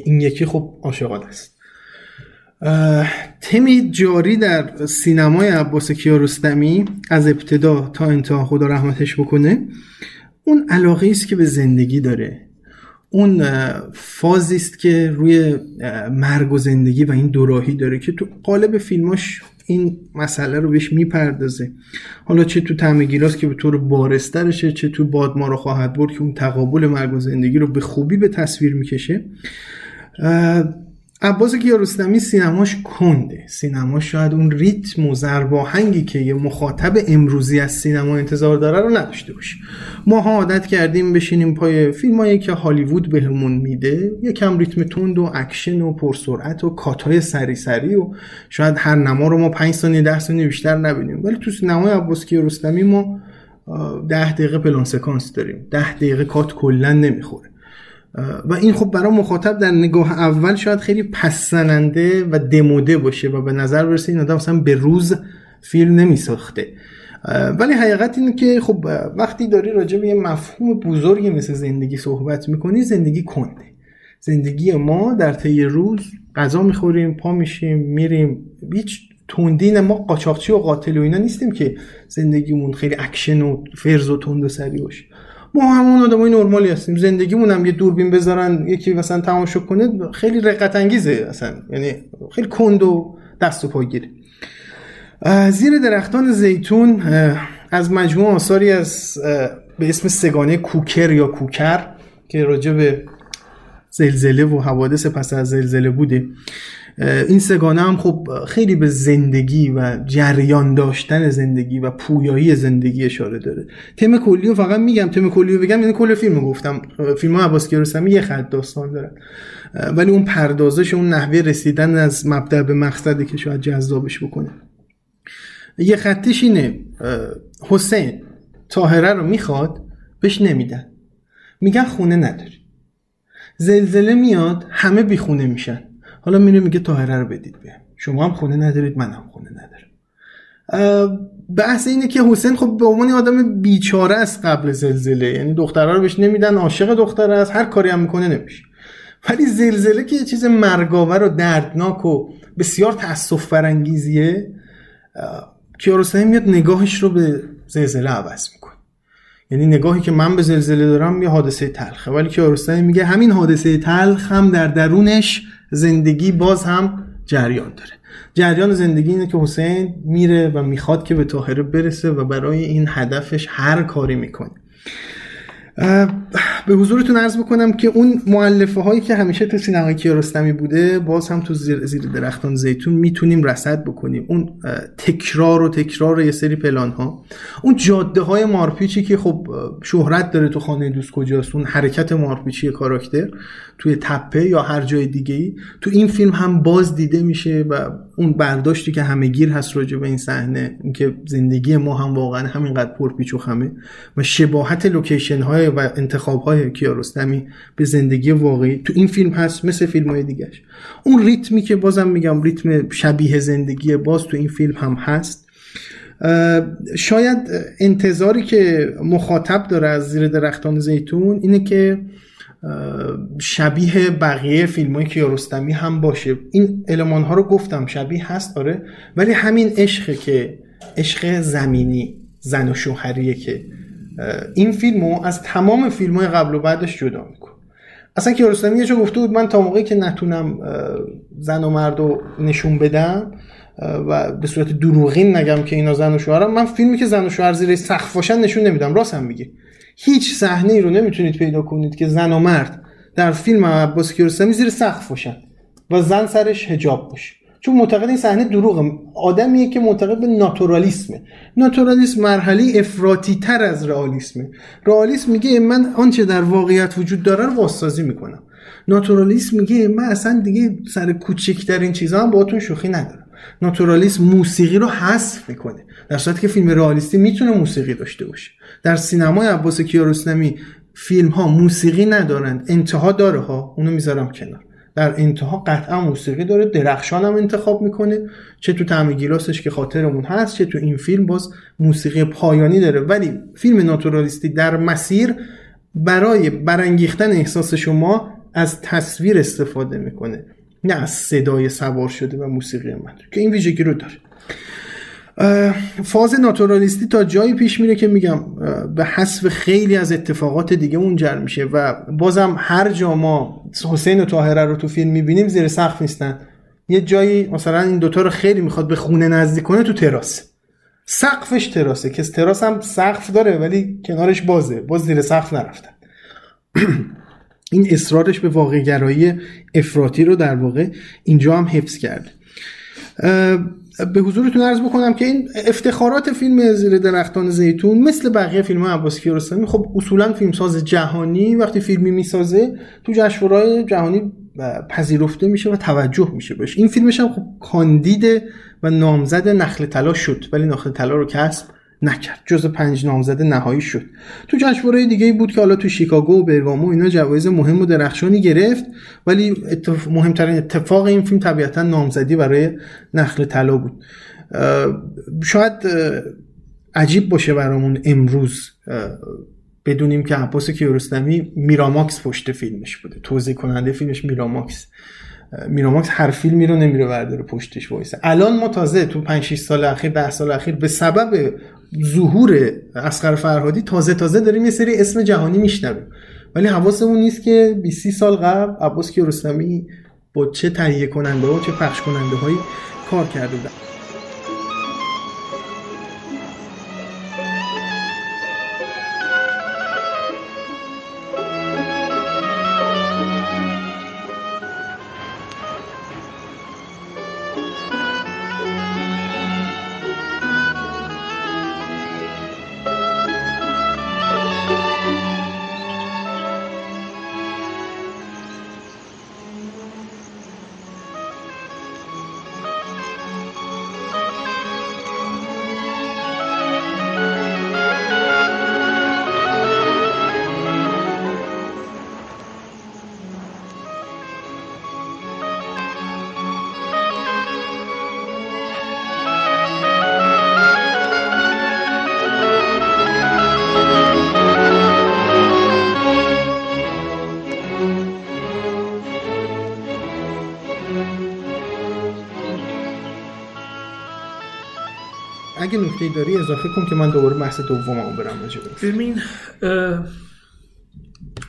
این یکی خب عاشقانه است. تمی جاری در سینمای عباس کیارستمی از ابتدا تا انتها، خدا رحمتش بکنه، اون علاقه است که به زندگی داره، اون فازی است که روی مرگ و زندگی و این دوراهی داره که تو قالب فیلماش این مسئله رو بهش میپردازه. حالا چه تو طعم گیلاس که به طور بارزترشه، چه تو باد ما رو خواهد برد که اون تقابل مرگ و زندگی رو به خوبی به تصویر میکشه. عباس کیارستمی سینماش کنده، سینماش شاید اون ریتم و ضرب آهنگی که یه مخاطب امروزی از سینما انتظار داره رو نداشته باشه. ما ها عادت کردیم بشینیم پای فیلمایی که هالیوود بهمون میده، یکم ریتم تند و اکشن و پرسرعت و کات‌های سری سری و شاید هر نما رو ما پنج ثانیه ده ثانیه بیشتر نبینیم، ولی تو سینمای عباس کیارستمی ما ده دقیقه پلان سکانس داریم، ده دقیقه کات کلا نمیخوره و این خب برای مخاطب در نگاه اول شاید خیلی پس‌زننده و دموده باشه و به نظر برسه این آدم اصلا به روز فیلم نمیساخته، ولی حقیقت اینه که خب وقتی داری راجع به یه مفهوم بزرگی مثل زندگی صحبت میکنی، زندگی کنده، زندگی ما در طی روز غذا میخوریم، پا میشیم، میریم، هیچ تندین ما قاچاقچی و قاتل و اینا نیستیم که زندگیمون خیلی اکشن و فرز و تند و سری باشه. ما همون آدمای نرمالی هستیم، زندگیمون هم یه دوربین بذارن یکی مثلا تماشا کنه خیلی رقت انگیزه اصلا، یعنی خیلی کند و دست و پاگیره. زیر درختان زیتون از مجموعه آثاری از به اسم سگانه کوکر یا کوکر که راجع به زلزله و حوادث پس از زلزله بوده. این سگانه هم خب خیلی به زندگی و جریان داشتن زندگی و پویایی زندگی اشاره داره. تم کلی رو فقط میگم، تم کلی رو بگم یعنی کل فیلم گفتم. فیلم ها عباس کیارستمی یه خط داستان دارن، ولی اون پردازش، اون نحوه رسیدن از مبدأ به مقصده که شاید جذابش بکنه. یه خطش اینه، حسین طاهره رو میخواد، بهش نمیدن، میگن خونه نداری، زلزله میاد، همه بی خونه میشن، حالا میره میگه طاهره رو بدید به شما، هم خونه ندارید، من هم خونه ندارم. بحث اینه که حسین خب به عنوان آدم بیچاره است قبل زلزله، یعنی دخترها رو بهش نمیدن، عاشق دختره است، هر کاری هم میکنه نمیشه، ولی زلزله که یه چیز مرگاور و دردناک و بسیار تأسف برانگیزیه، کیارستمی میاد نگاهش رو به زلزله عوض میکنه. یعنی نگاهی که من به زلزله دارم یه حادثه تلخه، ولی کیارستمی میگه همین حادثه تلخ هم در درونش زندگی باز هم جریان داره. جریان زندگی اینه که حسین میره و میخواد که به طاهره برسه و برای این هدفش هر کاری میکنه. به حضورتون عرض بکنم که اون مؤلفه هایی که همیشه تو سینمای کیارستمی بوده باز هم تو زیر, زیر درختان زیتون میتونیم رصد بکنیم. اون تکرار و تکرار یه سری پلان ها، اون جاده های مارپیچی که خب شهرت داره تو خانه دوست کجاست، اون حرکت مارپیچی کاراکتر توی تپه یا هر جای دیگه‌ای تو این فیلم هم باز دیده میشه و اون برداشتی که همه‌گیر هست راجع به این صحنه، اینکه زندگی ما هم واقعا همینقدر پرپیچ و خمه و شباهت لوکیشن های و انتخاب های کیارستمی به زندگی واقعی تو این فیلم هست، مثل فیلم های دیگه‌اش. اون ریتمی که بازم میگم ریتم شبیه زندگی باز تو این فیلم هم هست. شاید انتظاری که مخاطب داره از زیر درختان زیتون اینه که شبیه بقیه فیلم‌های کیارستمی هم باشه. این المان‌ها رو گفتم، شبیه هست آره، ولی همین عشقه که عشق زمینی زن و شوهریه که این فیلمو از تمام فیلم‌های قبل و بعدش جدا میکنه. اصلا کیارستمی یه جا گفته بود من تا موقعی که نتونم زن و مرد رو نشون بدم و به صورت دروغین نگم که اینا زن و شوهرن، من فیلمی که زن و شوهر زیر سقف باشن نشون نمیدم. راست هم میگه، هیچ صحنه ای رو نمیتونید پیدا کنید که زن و مرد در فیلم عباس کیارستمی زیر سقف باشن و زن سرش حجاب باشه، چون معتقد این صحنه دروغه. آدمیه که معتقد به ناتورالیسمه. ناتورالیسم مرحله افراطی تر از رئالیسمه. رئالیسم میگه من آنچه در واقعیت وجود داره رو واسازی میکنم، ناتورالیسم میگه من اصلا دیگه سر کوچکترین چیزا هم باهاتون شوخی ندارم. ناتورالیسم موسیقی رو حذف میکنه، در صورتی که فیلم رئالیستی میتونه موسیقی داشته باشه. در سینمای عباس کیارستمی فیلم ها موسیقی ندارند، انتها داره ها، اونو میذارم کنار. در انتها قطعا موسیقی داره، درخشان هم انتخاب میکنه، چه تو طعم گیلاسش که خاطرمون هست، چه تو این فیلم باز موسیقی پایانی داره. ولی فیلم ناتورالیستی در مسیر برای برانگیختن احساس شما از تصویر استفاده میکنه، نه از صدای سوار شده و موسیقی من، که این ویژگی رو داره. فاز ناتورالیستی تا جایی پیش میره که میگم به حسب خیلی از اتفاقات دیگه اونجر میشه و بازم هر جا ما حسین و طاهره رو تو فیلم میبینیم زیر سقف نیستن، یه جایی مثلا این دوتا رو خیلی میخواد به خونه نزدیک کنه، تو تراس، سقفش تراسه که تراس هم سقف داره ولی کنارش بازه، باز زیر سقف نرفتن. این اصرارش به واقع گرایی افراطی رو در واقع اینجا هم حفظ کرده. به حضورتون عرض بکنم که این افتخارات فیلم زیر درختان زیتون مثل بقیه فیلم‌های عباس کیارستمی، خب اصولاً فیلمساز جهانی وقتی فیلمی میسازه تو جشنواره‌های جهانی پذیرفته میشه و توجه میشه بهش. این فیلمش هم خب کاندید و نامزد نخل طلا شد ولی نخل طلا رو کسب نکرد، جز پنج نامزد نهایی شد. تو جشنواره‌های دیگه‌ای بود که حالا تو شیکاگو و برگامو اینا جوایز مهم و درخشانی گرفت، ولی اتف... مهمترین اتفاق این فیلم طبیعتاً نامزدی برای نخل طلا بود. شاید عجیب باشه برامون امروز بدونیم که عباس کیارستمی میراماکس پشت فیلمش بوده، توزیع کننده فیلمش میراماکس. میراماکس هر فیلمی رو نمیره برداره پشتش وایسه. الان ما تازه تو پنج شش سال اخیر، ده سال اخیر به سبب ظهور اصغر فرهادی تازه تازه داریم یه سری اسم جهانی میشنویم، ولی حواسمون نیست که بیست سال قبل عباس کیارستمی با چه تهیه کننده و چه پخش کننده هایی کار کرده بود. اگه نکته‌ای داری اضافه کن که من دوباره بحث دوممو برم راجع بهش. ببین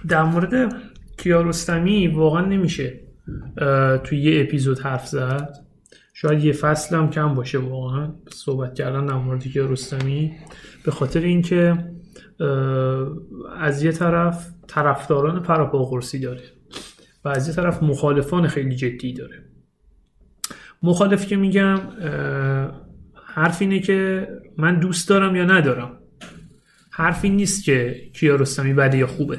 در مورد کیارستمی واقعا نمیشه توی یه اپیزود حرف زد، شاید یه فصل هم کم باشه واقعا صحبت کردن در مورد کیارستمی، به خاطر اینکه از یه طرف طرفداران پراپاقرصی داره و از یه طرف مخالفان خیلی جدی داره. مخالف که میگم حرف اینه که من دوست دارم یا ندارم، حرفی نیست که کیارستمی بده یا خوبه،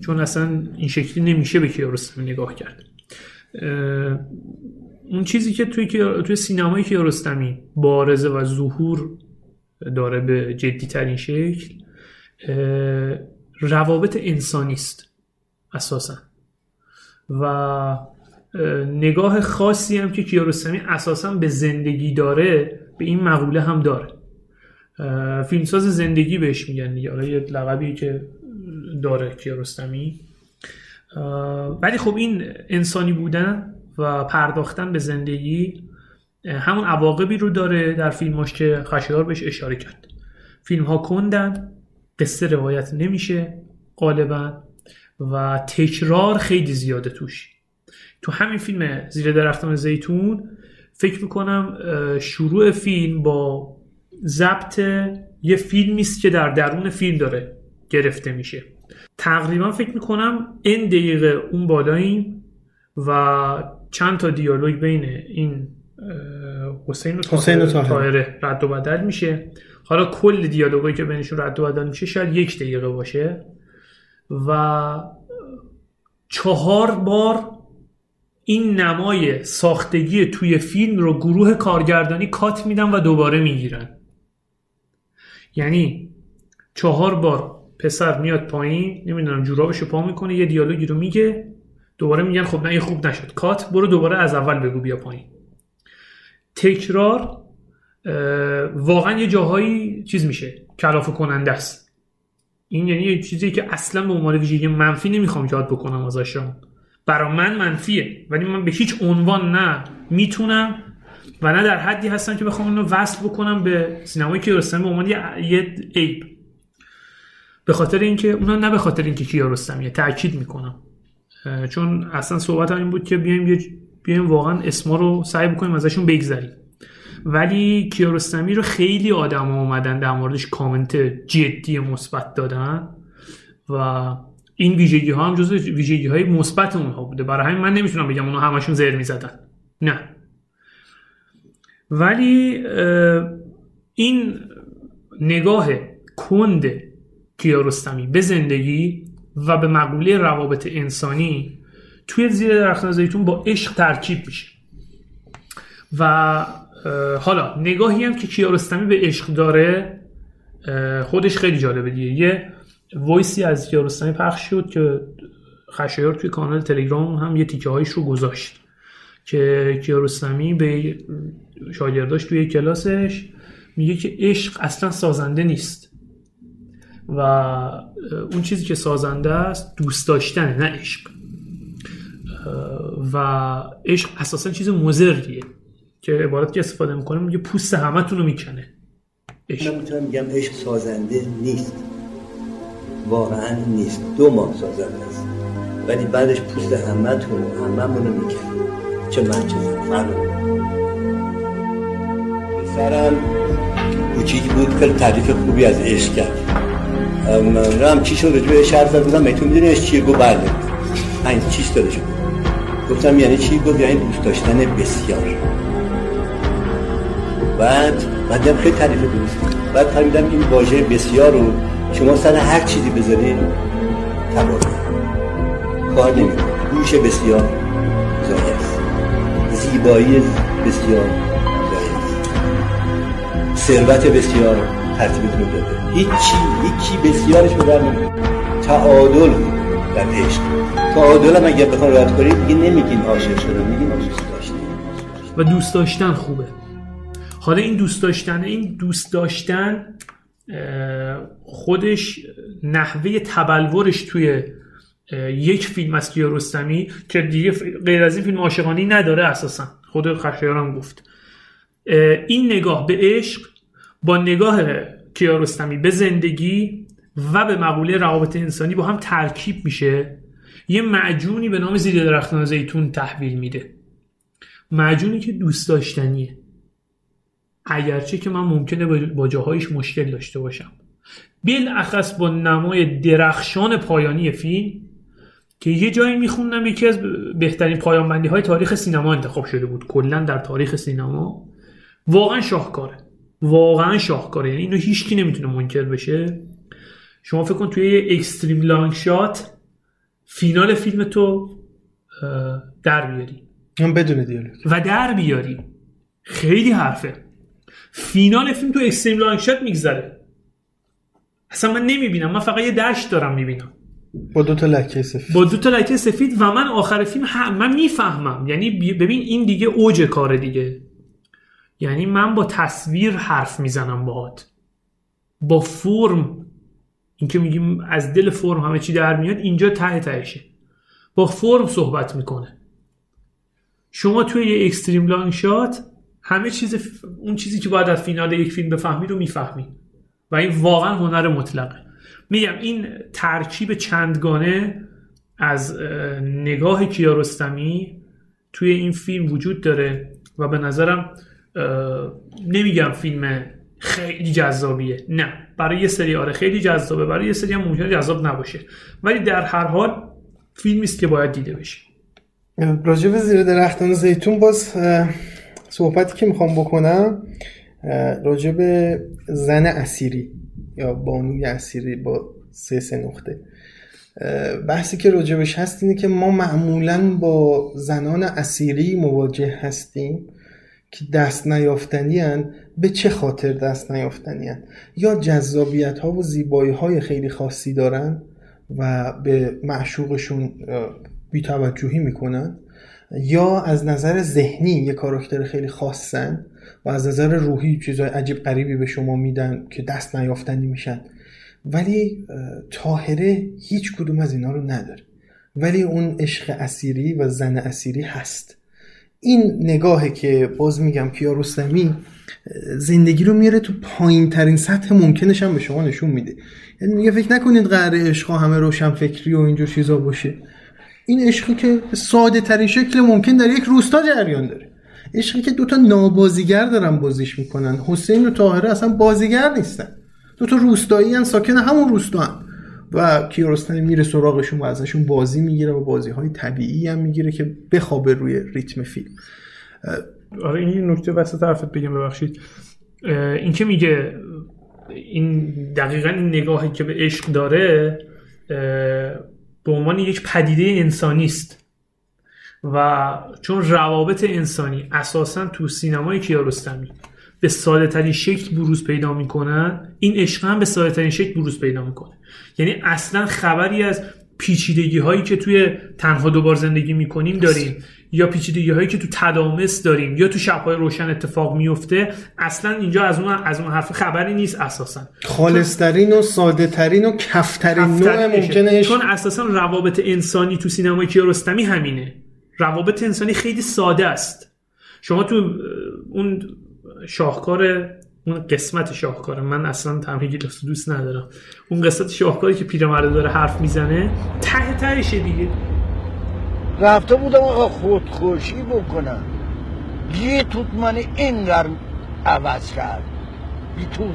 چون اصلا این شکلی نمیشه به کیارستمی نگاه کرد. اون چیزی که توی, توی سینمای کیارستمی بارزه و ظهور داره به جدی ترین شکل، روابط انسانیست اساسا و نگاه خاصی هم که کیارستمی اساسا به زندگی داره به این مقوله هم داره. فیلمساز زندگی بهش میگن دیگه، حالا یه لقبی که داره کیارستمی، ولی خب این انسانی بودن و پرداختن به زندگی همون عواقبی رو داره در فیلماش که خشایار بهش اشاره کرد. فیلم‌ها کندن، قصه روایت نمیشه غالبا و تکرار خیلی زیاده توش. تو همین فیلم زیر درختان زیتون فکر میکنم شروع فیلم با ضبط یه فیلمیست که در درون فیلم داره گرفته میشه. تقریبا فکر میکنم این دقیقه اون بالاییم و چند تا دیالوگ بین این حسین و طاهره رد و بدل میشه. حالا کل دیالوگایی که بینشون رد و بدل میشه شاید یک دقیقه باشه و چهار بار این نمای ساختگی توی فیلم رو گروه کارگردانی کات میدن و دوباره میگیرن. یعنی چهار بار پسر میاد پایین، نمیدونم جورابشو پا میکنه، یه دیالوگی رو میگه، دوباره میگن خب نه این خوب نشد، کات، برو دوباره از اول بگو بیا پایین. تکرار واقعا یه جاهایی چیز میشه، کلافه کننده است. این یعنی یه چیزی که اصلا به عنوان ویژگی منفی نمیخوام یاد بکنم ازش، برای من منفیه، ولی من به هیچ عنوان نه میتونم و نه در حدی هستم که بخوام اونو وصل بکنم به سینمای کیارستمی به عنوان یه عیب، به خاطر اینکه اونا نه به خاطر اینکه کیارستمیه، تاکید میکنم، چون اصلا صحبت هم این بود که بیایم یه بیایم واقعا اسما رو سعی بکنیم ازشون بگذریم، ولی کیارستمی رو خیلی آدما اومدن در موردش کامنت جدی مثبت دادن و این ویژگی ها هم جزو ویژگی های مثبت اونها بوده، برای همین من نمیتونم بگم اونا همشون زر میزدن، نه، ولی این نگاه کند کیارستمی به زندگی و به مقوله روابط انسانی توی زیر درختان زیتون با عشق ترکیب میشه و حالا نگاهی هم که کیارستمی به عشق داره خودش خیلی جالبه دیگه. یه وایسی از کیارستمی پخش شد که خشایار توی کانال تلگرام هم یه تیکه هایش رو گذاشت که کیارستمی به شاگرداش توی کلاسش میگه که عشق اصلا سازنده نیست و اون چیزی که سازنده است دوست داشتنه نه عشق، و عشق اساسا چیز مضریه که عبارت که استفاده میکنه میگه پوست همتون رو میکنه. عشق من میتونم میگم عشق سازنده نیست، واقعا نیست، دو ماه سازنده است، ولی بعدش پوست همتون رو هممون رو میکنه. چه من چه زن سرم کوچیک بود که تعریف خوبی از عشق کرد، من رام چی شد رجوع شرط زدم میتون میدونی عشق چیه؟ گو برده این چیست داره شد، گفتم یعنی چی؟ گفت یعنی دوست داشتن بسیار. بعد بعدم خیلی تعریف درست، بعد فهمیدم این واژه بسیار رو شما سر هر چیزی بذارین تباه کار نمیکنه. گوش بسیار زایه است، زیبایی بسیار زایه است، ثروت بسیار ترتیبتون رو داده، هیچی هیچی بسیارش رو در نمیده. تعادل در عشق، تعادل هم اگر بخوان رعایت کنید دیگه نمیگین عاشق شدن، میگین عاشق داشتن و دوست داشتن خوبه. حالا این دوست داشتن، این دوست داشتن خودش نحوه تبلورش توی یک فیلم از کیارستمی که دیگه غیر از این فیلم عاشقانه‌ای نداره اساسا، خود خشایارم گفت این نگاه به عشق با نگاه کیارستمی به زندگی و به مقوله روابط انسانی با هم ترکیب میشه، یه معجونی به نام زیر درختان زیتون تحویل میده، معجونی که دوست داشتنیه، اگرچه که من ممکنه با جاهایش مشکل داشته باشم، بالاخص با نمای درخشان پایانی فیلم که یه جایی میخوندم یکی از بهترین پایانبندی های تاریخ سینما انتخاب شده بود کلن در تاریخ سینما، واقعا شاهکاره، واقعا شاهکاره، یعنی اینو هیچکی نمیتونه منکر بشه. شما فکر کن توی یه اکستریم لانگ شات فینال فیلم تو در بیاری بدون دیالوگ و در بیاری، خیلی حرفه، فینال فیلم تو اکستریم لانگ شات میگذره، اصلا من نمیبینم، من فقط یه داش دارم میبینم با دو تا لکه سفید، با دو تا لکه سفید و من آخر فیلم هم من میفهمم، یعنی ببین این دیگه اوج کاره دیگه، یعنی من با تصویر حرف میزنم باهات، با فرم، اینکه میگیم از دل فرم همه چی در میاد، اینجا ته تهشه با فرم صحبت میکنه. شما توی یه اکستریم لانگ شات همه چیز ف... اون چیزی که باید از فینال یک فیلم بفهمی رو میفهمی و این واقعا هنر مطلقه. میگم این ترکیب چندگانه از نگاه کیارستمی توی این فیلم وجود داره و به نظرم نمیگم فیلم خیلی جذابیه، نه، برای یه سری آره خیلی جذابه، برای یه سری هم ممکنه جذاب نباشه، ولی در هر حال فیلمی است که باید دیده بشه. راجع به زیر درختان زیتون باز صحبتی که میخوام بکنم راجع به زن اسیری یا بانوی اسیری با سه سه نقطه، بحثی که راجبش هست اینه که ما معمولاً با زنان اسیری مواجه هستیم که دست نیافتنی هستند. به چه خاطر دست نیافتنی هستند؟ یا جذابیت ها و زیبایی های خیلی خاصی دارن و به معشوقشون بی‌توجهی میکنن، یا از نظر ذهنی یه کاراکتر خیلی خاصن و از نظر روحی چیزای عجیب غریبی به شما میدن که دست نیافتنی میشن. ولی طاهره هیچ کدوم از اینا رو نداره. ولی اون عشق اسیری و زن اسیری هست. این نگاهه که باز میگم کیارستمی زندگی رو میاره تو پایین ترین سطح ممکنش هم به شما نشون میده. یعنی میگه فکر نکنید قراره عشقا همه روشن فکری و اینجور چیزا باشه. این عشقی که ساده ترین شکل ممکن در یک روستا جریان داره، عشقی که دوتا نابازیگر دارن بازیش میکنن، حسین و طاهره اصلا بازیگر نیستن، دوتا روستایی هن، ساکن همون روستا هن. و کیارستمی میره سراغشون و ازشون بازی میگیره و بازی‌های طبیعی هم میگیره که بخوابه روی ریتم فیلم. آره این نکته وسط حرفت بگم، ببخشید، این که میگه این دقیقاً این نگاهی که به عشق داره به عنوان یک پدیده انسانی است و چون روابط انسانی اساساً تو سینمای کیارستمی به ساده ترین شکل بروز پیدا میکنن، این عشق هم به ساده ترین شکل بروز پیدا میکنه. یعنی اصلا خبری از پیچیدگی هایی که توی تنها دو بار زندگی میکنیم داریم یا پیچیدگی هایی که تو تدامس داریم یا تو شبهای روشن اتفاق میفته اصلا اینجا از اون از اون حرف خبری نیست. اساسا خالصترین و ساده ترین و کفترین نوع ممکنه، چون اساسا روابط انسانی تو سینمای کیارستمی همینه، روابط انسانی خیلی ساده است. شما تو اون شاهکار، اون قسمت شاهکاره، من اصلا تمهیدی لفظ دوست ندارم، اون قسمت شاهکاری که پیرمرده داره حرف میزنه، ته تهشه دیگه رفته بودم آقا خودکشی بکنم، یه توت من اینقدر عوض کرد، یه توت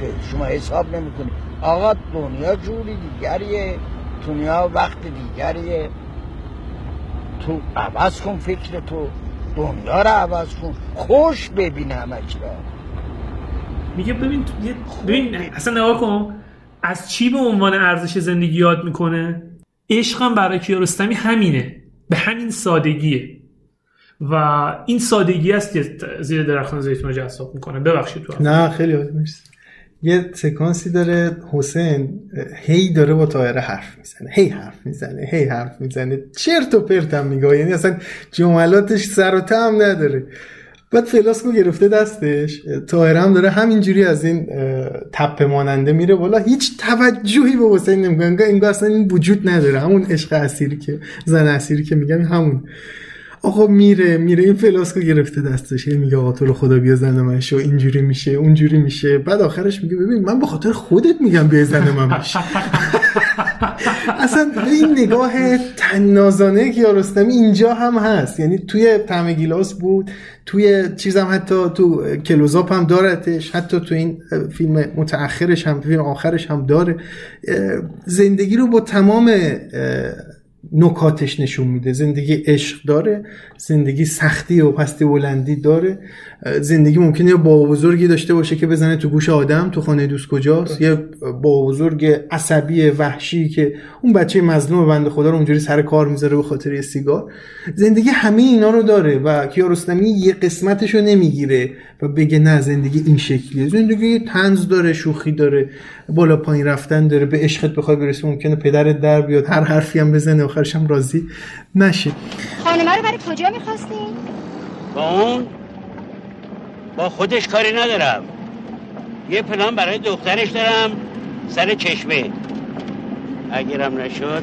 که شما حساب نمیکنی. آقا دنیا جوری دیگریه، دنیا وقت دیگریه، تو عوض کن فکر تو، دنیا رو عوض کن، خوش ببین همه چرا. میگه ببین ببین اصلا نگاه کن از چی به عنوان ارزش زندگی یاد میکنه. عشقم برای کیارستمی همینه، به همین سادگیه و این سادگی است که زیر درختان زیتون رو جذاب میکنه. ببخشید تو نه خیلی عالی. مرسی. یه سکانسی داره حسین هی داره با طاهره حرف میزنه، هی حرف میزنه، هی حرف میزنه، چرت و پرت هم میگه، یعنی اصلا جملاتش سر و طعم نداره. بعد فلاسکو گرفته دستش، طاهره هم داره همینجوری از این تپه ماننده میره بالا، هیچ توجهی به حسین نمیکنه، انگار اصلا این وجود نداره. همون عشق اسیری که زن اسیری که میگم همون. آقا میره میره این فلاسکو گرفته دستش، میگه آقا تو رو خدا بیا زن من شو، اینجوری میشه اونجوری میشه. بعد آخرش میگه ببین من به خاطر خودت میگم بیا زن من بشی. اصلا این نگاه طنازانه کیارستمی اینجا هم هست، یعنی توی طعم گیلاس بود، توی چیزم، حتی تو کلوزاپ هم دارتش، حتی تو این فیلم متأخرش هم، فیلم آخرش هم داره. زندگی رو با تمام نکاتش نشون میده. زندگی عشق داره، زندگی سختی و پستی بلندی داره، زندگی ممکنه یه بابا بزرگی داشته باشه که بزنه تو گوش آدم تو خانه دوست کجاست، یه بابا بزرگ عصبی وحشی که اون بچه مظلوم بنده خدا رو اونجوری سر کار میذاره به خاطر یه سیگار. زندگی همه اینا رو داره و کیارستمی یه قسمتش رو نمیگیره و بگه نه زندگی این شکلیه. زندگی طنز داره، شوخی داره، بالا پایین رفتن داره، به عشقت بخوای برسی ممکنه پدرت در بیاد، هر حرفی هم بزنه آخرش هم راضی نشه. خانمه رو برای کجا میخواستین؟ با اون با خودش کاری ندارم، یه پلان برای دخترش دارم سر چشمه، اگرم نشد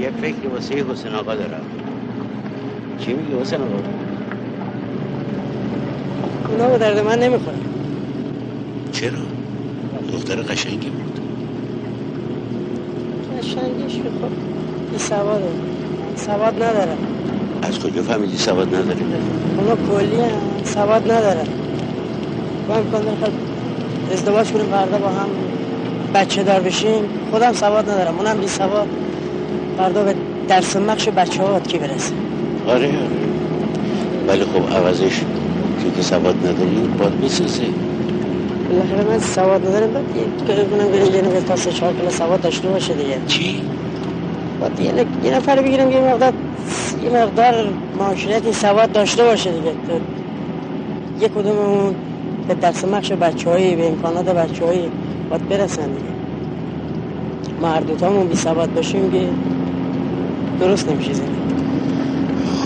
یه فکر واسه یه حسن آقا دارم. چی میگی حسن آقا؟ اونا با درد من نمیخورم. چرا؟ دختر قشنگی بود. قشنگیش بخور سواده، سواد ندارم. از کجا فهمیدی سواد نداری؟ اونا کلی هم سواد ندارم. با امکان داره ازدواج کنیم، برده با هم بچه دار بشیم. خودم سواد ندارم، اونم بی سواد، برده به درس مخش بچه ها کی برسه. آره آره، ولی خب عوضش چون که سواد نداری باید بسازه. بالاخره من سواد ندارم، باید که کنم بریم بریم بریم تا سه چهار کلا سواد داشته باشه دیگه. چی؟ باید یه, یه نفر بگیرم که یه مقدار یه مقدار معاشرتی سواد داشته باشه دیگه. یه کدوممون به درس مخش بچه هایی، به امکانات بچه هایی باید برسن دیگه. ما هر دوتا همون بی سواد باشیم که درست نمیشه زنیم.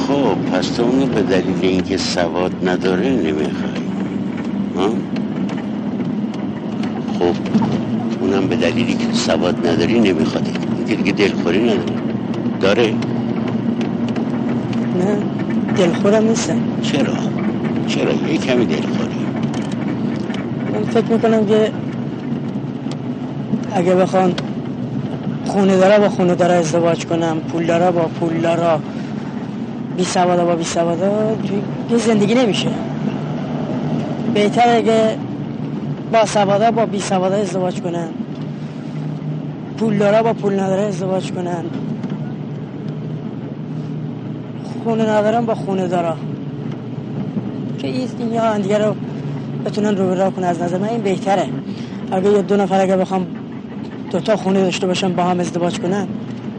خب پس تو اونو به دلیل اینکه سواد نداره نمیخوای، خب اونم به دلیلی که سواد نداری نمیخواد، دیگه دلخوری نداره. داره؟ نه دلخورم نیستم. چرا؟ چرا یه کمی دلخوری؟ من فکر میکنم که اگه بخوان خونه داره با خونه داره ازدواج کنم، پول داره با پول داره، بی سواده با بی سواده، یه زندگی نمیشه. بهتره اگه با سواده با بی سواده ازدواج کنن، پول داره با پول نداره ازدواج کنن، خونه ندارم با خونه داره، که این یا هم دیگه رو بتونن رو براه کنن. از نظر من این بهتره. اگه یه دو نفر اگه بخوام دوتا خونه داشته باشن با هم ازدواج کنن،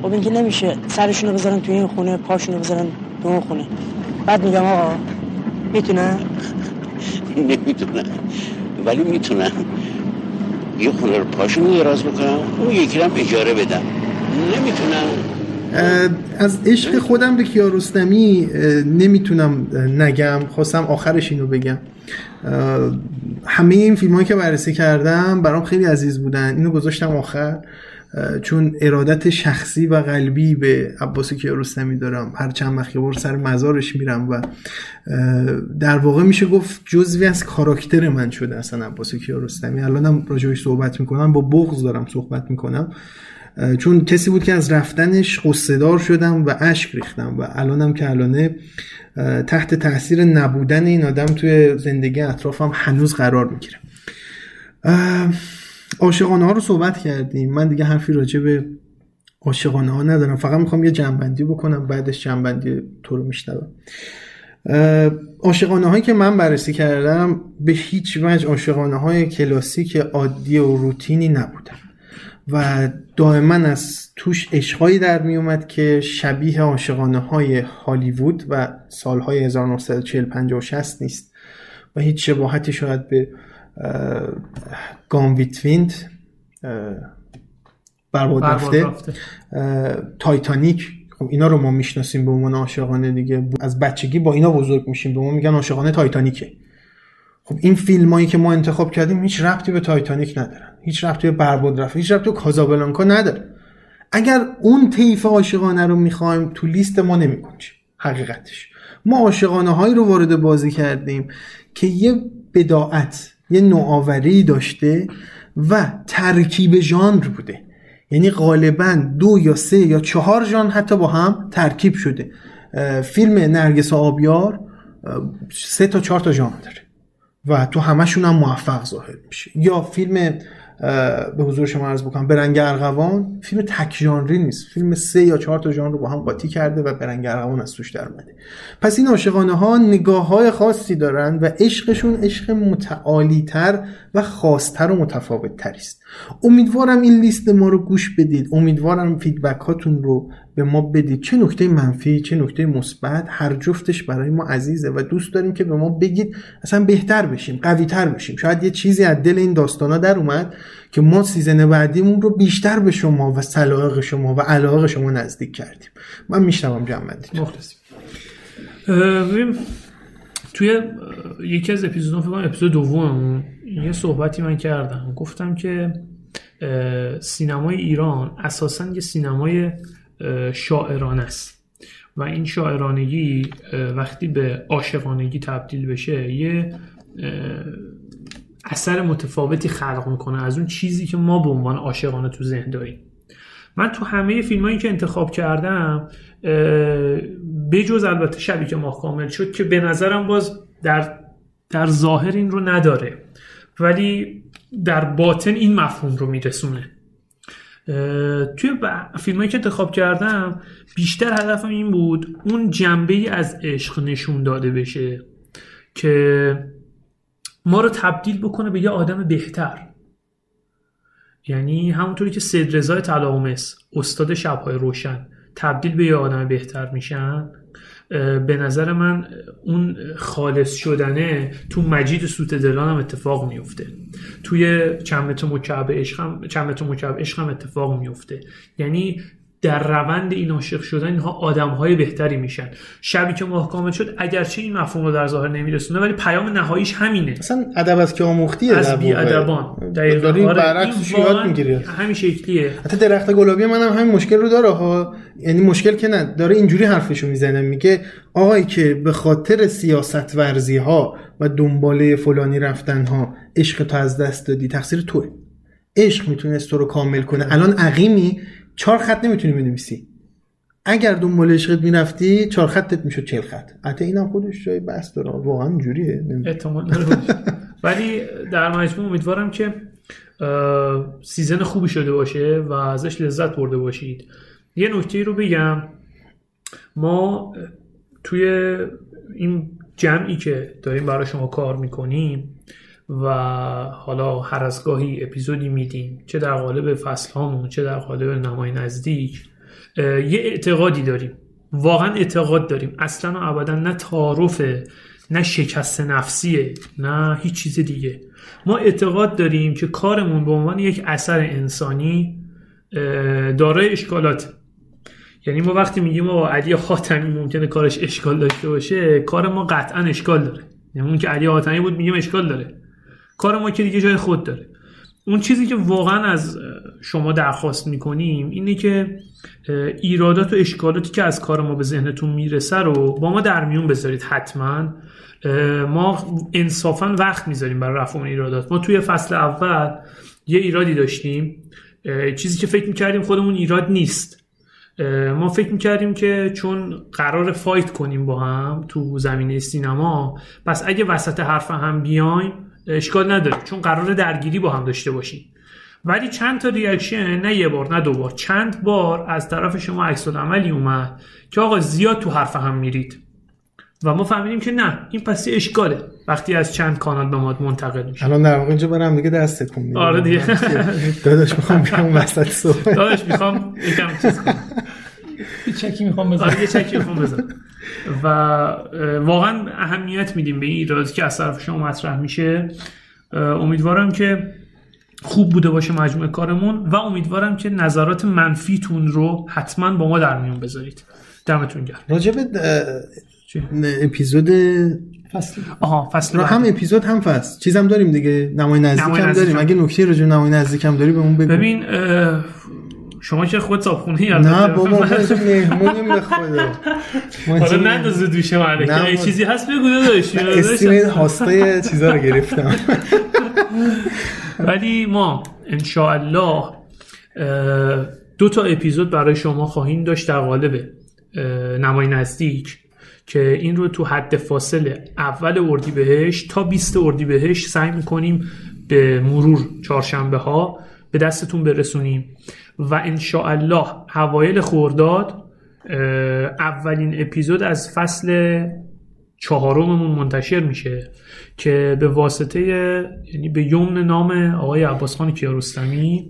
خب این که نمیشه. سرشون رو بذارن تو این خونه، پاشون رو بذارن تو اون خونه. بعد میگم آقا میتونن؟ نمیتونن، ولی میتونن یه خونه رو پاشون دراز بکنم، اون یکی رو اجاره بدم. نمیتونم. از عشق خودم به کیارستمی نمیتونم نگم، خواستم آخرش اینو بگم. همه این فیلم هایی که بررسی کردم برام خیلی عزیز بودن، اینو گذاشتم آخر چون ارادت شخصی و قلبی به عباس کیارستمی دارم. هر چند وقت یه بار سر مزارش میرم و در واقع میشه گفت جزوی از کاراکتر من شده اصلا عباس کیارستمی. الانم راجعش صحبت میکنم با بغض دارم صحبت میکنم، چون کسی بود که از رفتنش غصه دار شدم و اشک ریختم و الانم که الانه تحت تاثیر نبودن این آدم توی زندگی اطرافم هنوز قرار میگیره. عاشقانه ها رو صحبت کردیم، من دیگه حرفی راجع به عاشقانه ها ندارم، فقط میخوام یه جنبندی بکنم، بعدش جنبندی تو رو میشنوم. عاشقانه هایی که من بررسی کردم به هیچ وجه عاشقانه های کلاسیک عادی و روتینی نبودن و دائما از توش عشقایی در میومد که شبیه عاشقانه های هالیوود و سالهای هزار و نهصد و چهل پنجاه و شصت نیست و هیچ شباهتی شاید به گام ویت ویند، برباد رفته، تایتانیک، خب اینا رو ما میشناسیم به عنوان عاشقانه دیگه، از بچگی با اینا بزرگ میشیم، به ما میگن عاشقانه تایتانیکه. خب این فیلمایی که ما انتخاب کردیم هیچ ربطی به تایتانیک ندارن، هیچ ربطی به برباد رفته، هیچ ربطی به کازابلانکا نداره. اگر اون طیف عاشقانه رو میخوایم تو لیست ما نمیگنجیم. حقیقتش ما عاشقانه هایی رو وارد بازی کردیم که یه بداعت، یه نوآوری داشته و ترکیب ژانر بوده، یعنی غالباً دو یا سه یا چهار ژانر حتی با هم ترکیب شده. فیلم نرگس آبیار سه تا چهار تا ژانر داره و تو همشون هم موفق ظاهر میشه. یا فیلم به حضور شما عرض بکنم برنگ ارغوان، فیلم تک ژانری نیست، فیلم سه یا چهار تا ژانر رو با هم قاطی کرده و برنگ ارغوان از توش در اومده. پس این عاشقانه ها نگاه‌های خاصی دارن و عشقشون عشق متعالی‌تر و خاص‌تر و متفاوت‌تر است. امیدوارم این لیست ما رو گوش بدید، امیدوارم فیدبک هاتون رو به ما بدید، چه نکته منفی چه نکته مثبت، هر جفتش برای ما عزیزه و دوست داریم که به ما بگید اصلا بهتر بشیم، قوی‌تر بشیم. شاید یه چیزی از دل این داستانا در اومد که ما سیزن بعدیمون رو بیشتر به شما و سلیقه شما و علاقه شما نزدیک کردیم. من میشنوم جنبندی. مخلصیم. توی یکی از اپیزودون فکر کنم اپیزود دوممون یه صحبتی من کردم، گفتم که سینمای ایران اساساً یه سینمای شاعرانه است و این شاعرانگی وقتی به عاشقانگی تبدیل بشه یه اثر متفاوتی خلق میکنه از اون چیزی که ما به عنوان عاشقانه تو ذهن داریم. من تو همه فیلمایی که انتخاب کردم بجز البته شبی که کامل شد که به نظرم باز در در ظاهر این رو نداره ولی در باطن این مفهوم رو میرسونه، توی فیلمایی که انتخاب کردم بیشتر هدفم این بود اون جنبه‌ای از عشق نشون داده بشه که ما رو تبدیل بکنه به یه آدم بهتر. یعنی همونطوری که سید رضا طلاومس استاد شبهای روشن تبدیل به یه آدم بهتر میشن، به نظر من اون خالص شدنه تو مجید سوته دلان هم اتفاق میفته، توی چند متر مکعب عشق هم اتفاق میفته. یعنی در روند این عاشق شدن اینها آدم‌های بهتری میشن. شبی که کامل شد اگرچه این مفهوم رو در ظاهر نمیرسونه ولی پیام نهاییش همینه. اصلا ادب از که آموختیه از بی ادبان دقیقاً برعکس یاد میگیره، همین شکلیه. حتی درخت گلابی منم هم همین مشکل رو داره ها، یعنی مشکل که نه داره اینجوری حرفشو میزنه، میگه آقایی که به خاطر سیاست ورزی ها و دنباله فلانی رفتن ها عشق تو از دست دادی، تقصیر توئه. عشق میتونه تو رو کامل کنه. الان عقیمی چهار خط نمیتونی بنویسی، اگر دنبال عشقت میرفتی چهار خطت میشد چهل خط. حتی اینم خودش جای بحث داره، واقعا جوریه احتمال داره. ولی در مجموع امیدوارم که سیزن خوبی شده باشه و ازش لذت برده باشید. یه نکته رو بگم، ما توی این جمعی که داریم برای شما کار میکنیم و حالا هر از گاهی اپیزودی میدیم، چه در قالب فصلهامون چه در قالب نمای نزدیک، یه اعتقادی داریم، واقعا اعتقاد داریم، اصلا و ابدا نه تعارفه نه شکست نفسیه نه هیچ چیز دیگه. ما اعتقاد داریم که کارمون به عنوان یک اثر انسانی دارای اشکالات، یعنی ما وقتی میگیم آقا علی حاتمی ممکنه کارش اشکال داشته باشه، کار ما قطعا اشکال داره. یعنی اون که علی حاتمی بود میگیم اشکال داره، کار ما که دیگه جای خود داره. اون چیزی که واقعا از شما درخواست میکنیم اینه که ایرادات و اشکالاتی که از کار ما به ذهنتون میرسه رو با ما در میون بذارید. حتما ما انصافا وقت میذاریم برای رفع اون ایرادات. ما توی فصل اول یه ایرادی داشتیم، چیزی که فکر میکردیم خودمون ایراد نیست. ما فکر میکردیم که چون قرار فایت کنیم با هم تو زمینه سینما، پس اگه وسط حرف هم بیایم اشکال نداره، چون قرار درگیری با هم داشته باشیم. ولی چند تا ریاکشن، نه یه بار نه دو بار، چند بار از طرف شما عکس العملی اومد که آقا زیاد تو حرف هم میرید و ما فهمیدیم که نه این پس اشکاله وقتی از چند کانال به ما منتقل میشه. الان در واقع اینجا برام دیگه دست تکون میدم. آره دیگه داداش میخوام بیام وسط صحبت، داداش میخوام یکم چیز کنم، یه چکی میخوام بزنم یه چکی میخوام بزنم و واقعا اهمیت میدیم به این ایرادی که از طرف شما مطرح میشه. امیدوارم که خوب بوده باشه مجموعه کارمون و امیدوارم که نظرات منفیتون رو حتما با ما در میون بذارید. دمتون گرم. راجب اپیزود فصل آها فصل هم اپیزود هم فصل چیزم داریم دیگه، نمای نزدیک هم داریم. اگه نکته راجع نمای نزدیک هم داری به اون بگو. ببین شما که خود صاحبخونه یاد نه بابا من مهمونیم به خدا حالا ننداز دوشه منه که یه چیزی هست بگو داداش. استیمین هاسته چیزا رو گرفتم. ولی ما انشاءالله دو تا اپیزود برای شما خواهیم داشت در قالب نمای نزدیک که این رو تو حد فاصله اول اردیبهشت تا بیست اردیبهشت سعی میکنیم به مرور چهارشنبه ها به دستتون برسونیم و انشاءالله اوایل خرداد اولین اپیزود از فصل چهارممون منتشر میشه که به واسطه یعنی به یمن نام آقای عباس کیارستمی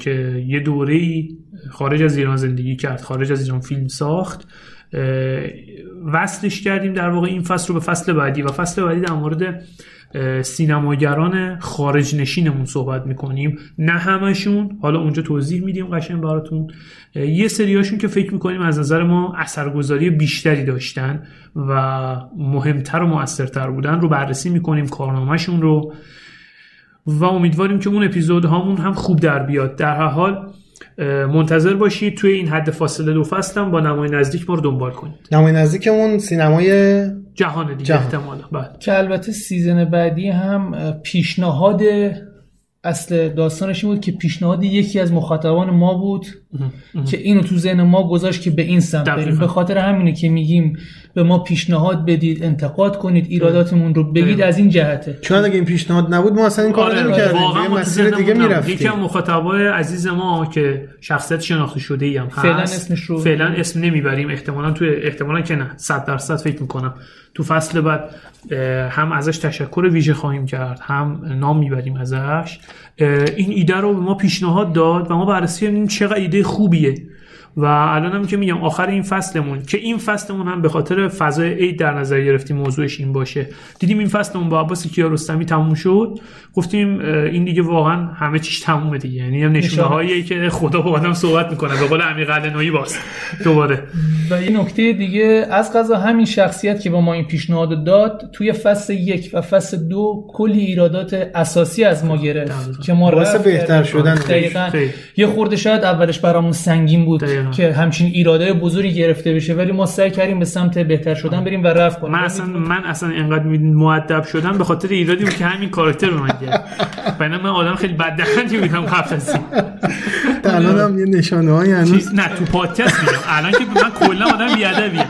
که یه دوره‌ای خارج از ایران زندگی کرد، خارج از ایران فیلم ساخت، وصلش کردیم در واقع این فصل رو به فصل بعدی و فصل بعدی در مورد سینماگران خارج نشینمون صحبت میکنیم. نه همشون، حالا اونجا توضیح میدیم قشنگ براتون، یه سریاشون که فکر میکنیم از نظر ما اثرگذاری بیشتری داشتن و مهمتر و مؤثرتر بودن رو بررسی میکنیم، کارنامهشون رو، و امیدواریم که اون اپیزود هامون هم خوب در بیاد. در هر حال منتظر باشید. توی این حد فاصله دو فصلم با نمای نزدیک ما رو دنبال کنید. نمای نزدیکمون سینمای جهان دیگه احتمالا بعد، که البته سیزن بعدی هم پیشنهاد اصل داستانش بود که پیشنهاد یکی از مخاطبان ما بود ام. ام. که اینو تو ذهن ما گذاشت که به این سمت بریم. به خاطر همینه که میگیم به ما پیشنهاد بدید، انتقاد کنید، ایراداتمون رو بگید. ام. از این جهته، چون اگه این پیشنهاد نبود ما اصلا این کارو نمی‌کردیم، واقعا مسیر دیگه می‌رفتیم. یکی از مخاطبای عزیز ما که شخصیت شناخته شده‌ای هم هست، فعلا اسمش رو فعلا اسم نمیبریم، احتمالاً تو احتمالاً که نه صد درصد فکر می‌کنم تو فصل بعد هم ازش تشکر ویژه خواهیم کرد، هم نام میبریم ازش. این ایده رو به ما پیشنهاد داد و ما بررسی کردیم چقدر ایده خوبیه و الانم که میگم آخر این فصلمون که این فصلمون هم به خاطر فضای عید در نظر گرفتیم موضوعش این باشه، دیدیم این فصلمون با عباس کیارستمی تموم شد، گفتیم این دیگه واقعا همه چیش تمومه دیگه، یعنی نشونه‌هایی که خدا با آدم صحبت میکنه به قول امیرعلی‌نویی باز دوباره. و یه نکته دیگه از قضا همین شخصیت که با ما این پیشنهاد داد توی فصل یک و فصل دو کلی ایرادات اساسی از ما گرفت که ما واسه بهتر شدن دقیقاً یه خورده شاید اولش برامون سنگین بود دقیقا. که همچین ایراده بزرگی گرفته بشه، ولی ما سعی کردیم به سمت بهتر شدن بریم و رفع کنیم. من اصلا من اصلا اینقدر مؤدب شدم به خاطر ایرادی بود که همین کاراکتر رو من گرفت. بنا من آدم خیلی بددهنی بودم قبل از این. الانم یه نشانه‌ای هنوز نه تو پادکست میگم الان که من کلا آدم بی‌ادبیه.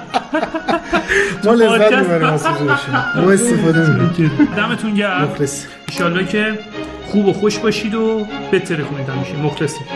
ما لذت می‌بریم از شما. ما استفاده می‌کنیم. دمتون گرم. ان شاءالله که خوب و خوش باشید و بهتر کنید همیشه. مخلصیم.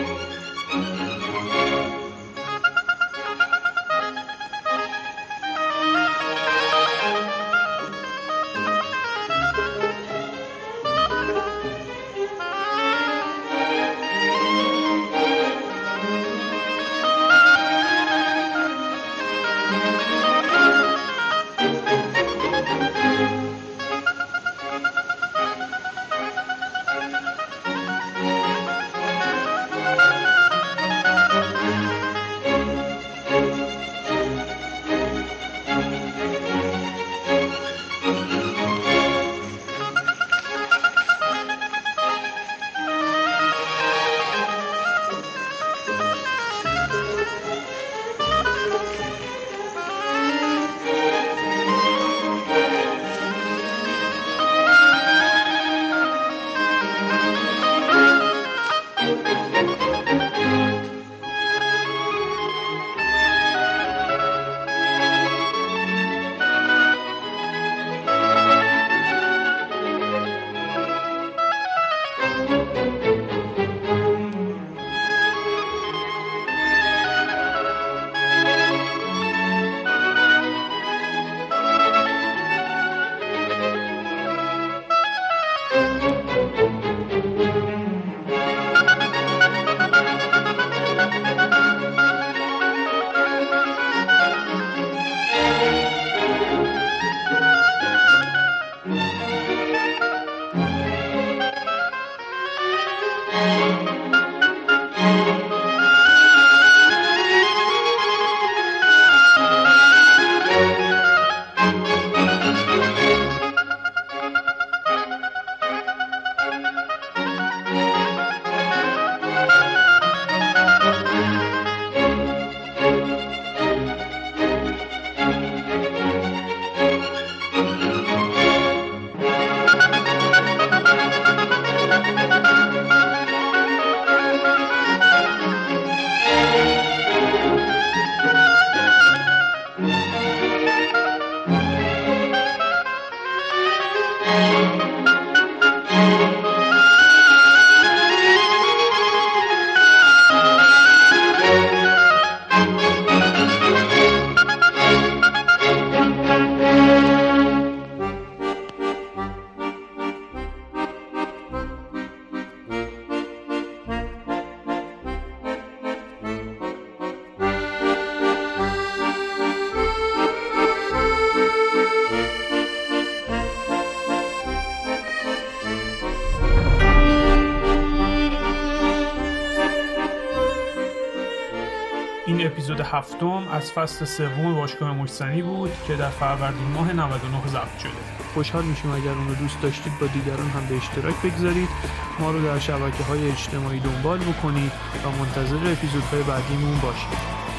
هفتم از فصل سوم باشگاه مجسنی بود که در فروردین ماه نود و نه ضبط شده. خوشحال میشیم اگر اون رو دوست داشتید با دیگران هم به اشتراک بگذارید، ما رو در شبکه‌های اجتماعی دنبال بکنید و منتظر اپیزودهای بعدیمون باشید.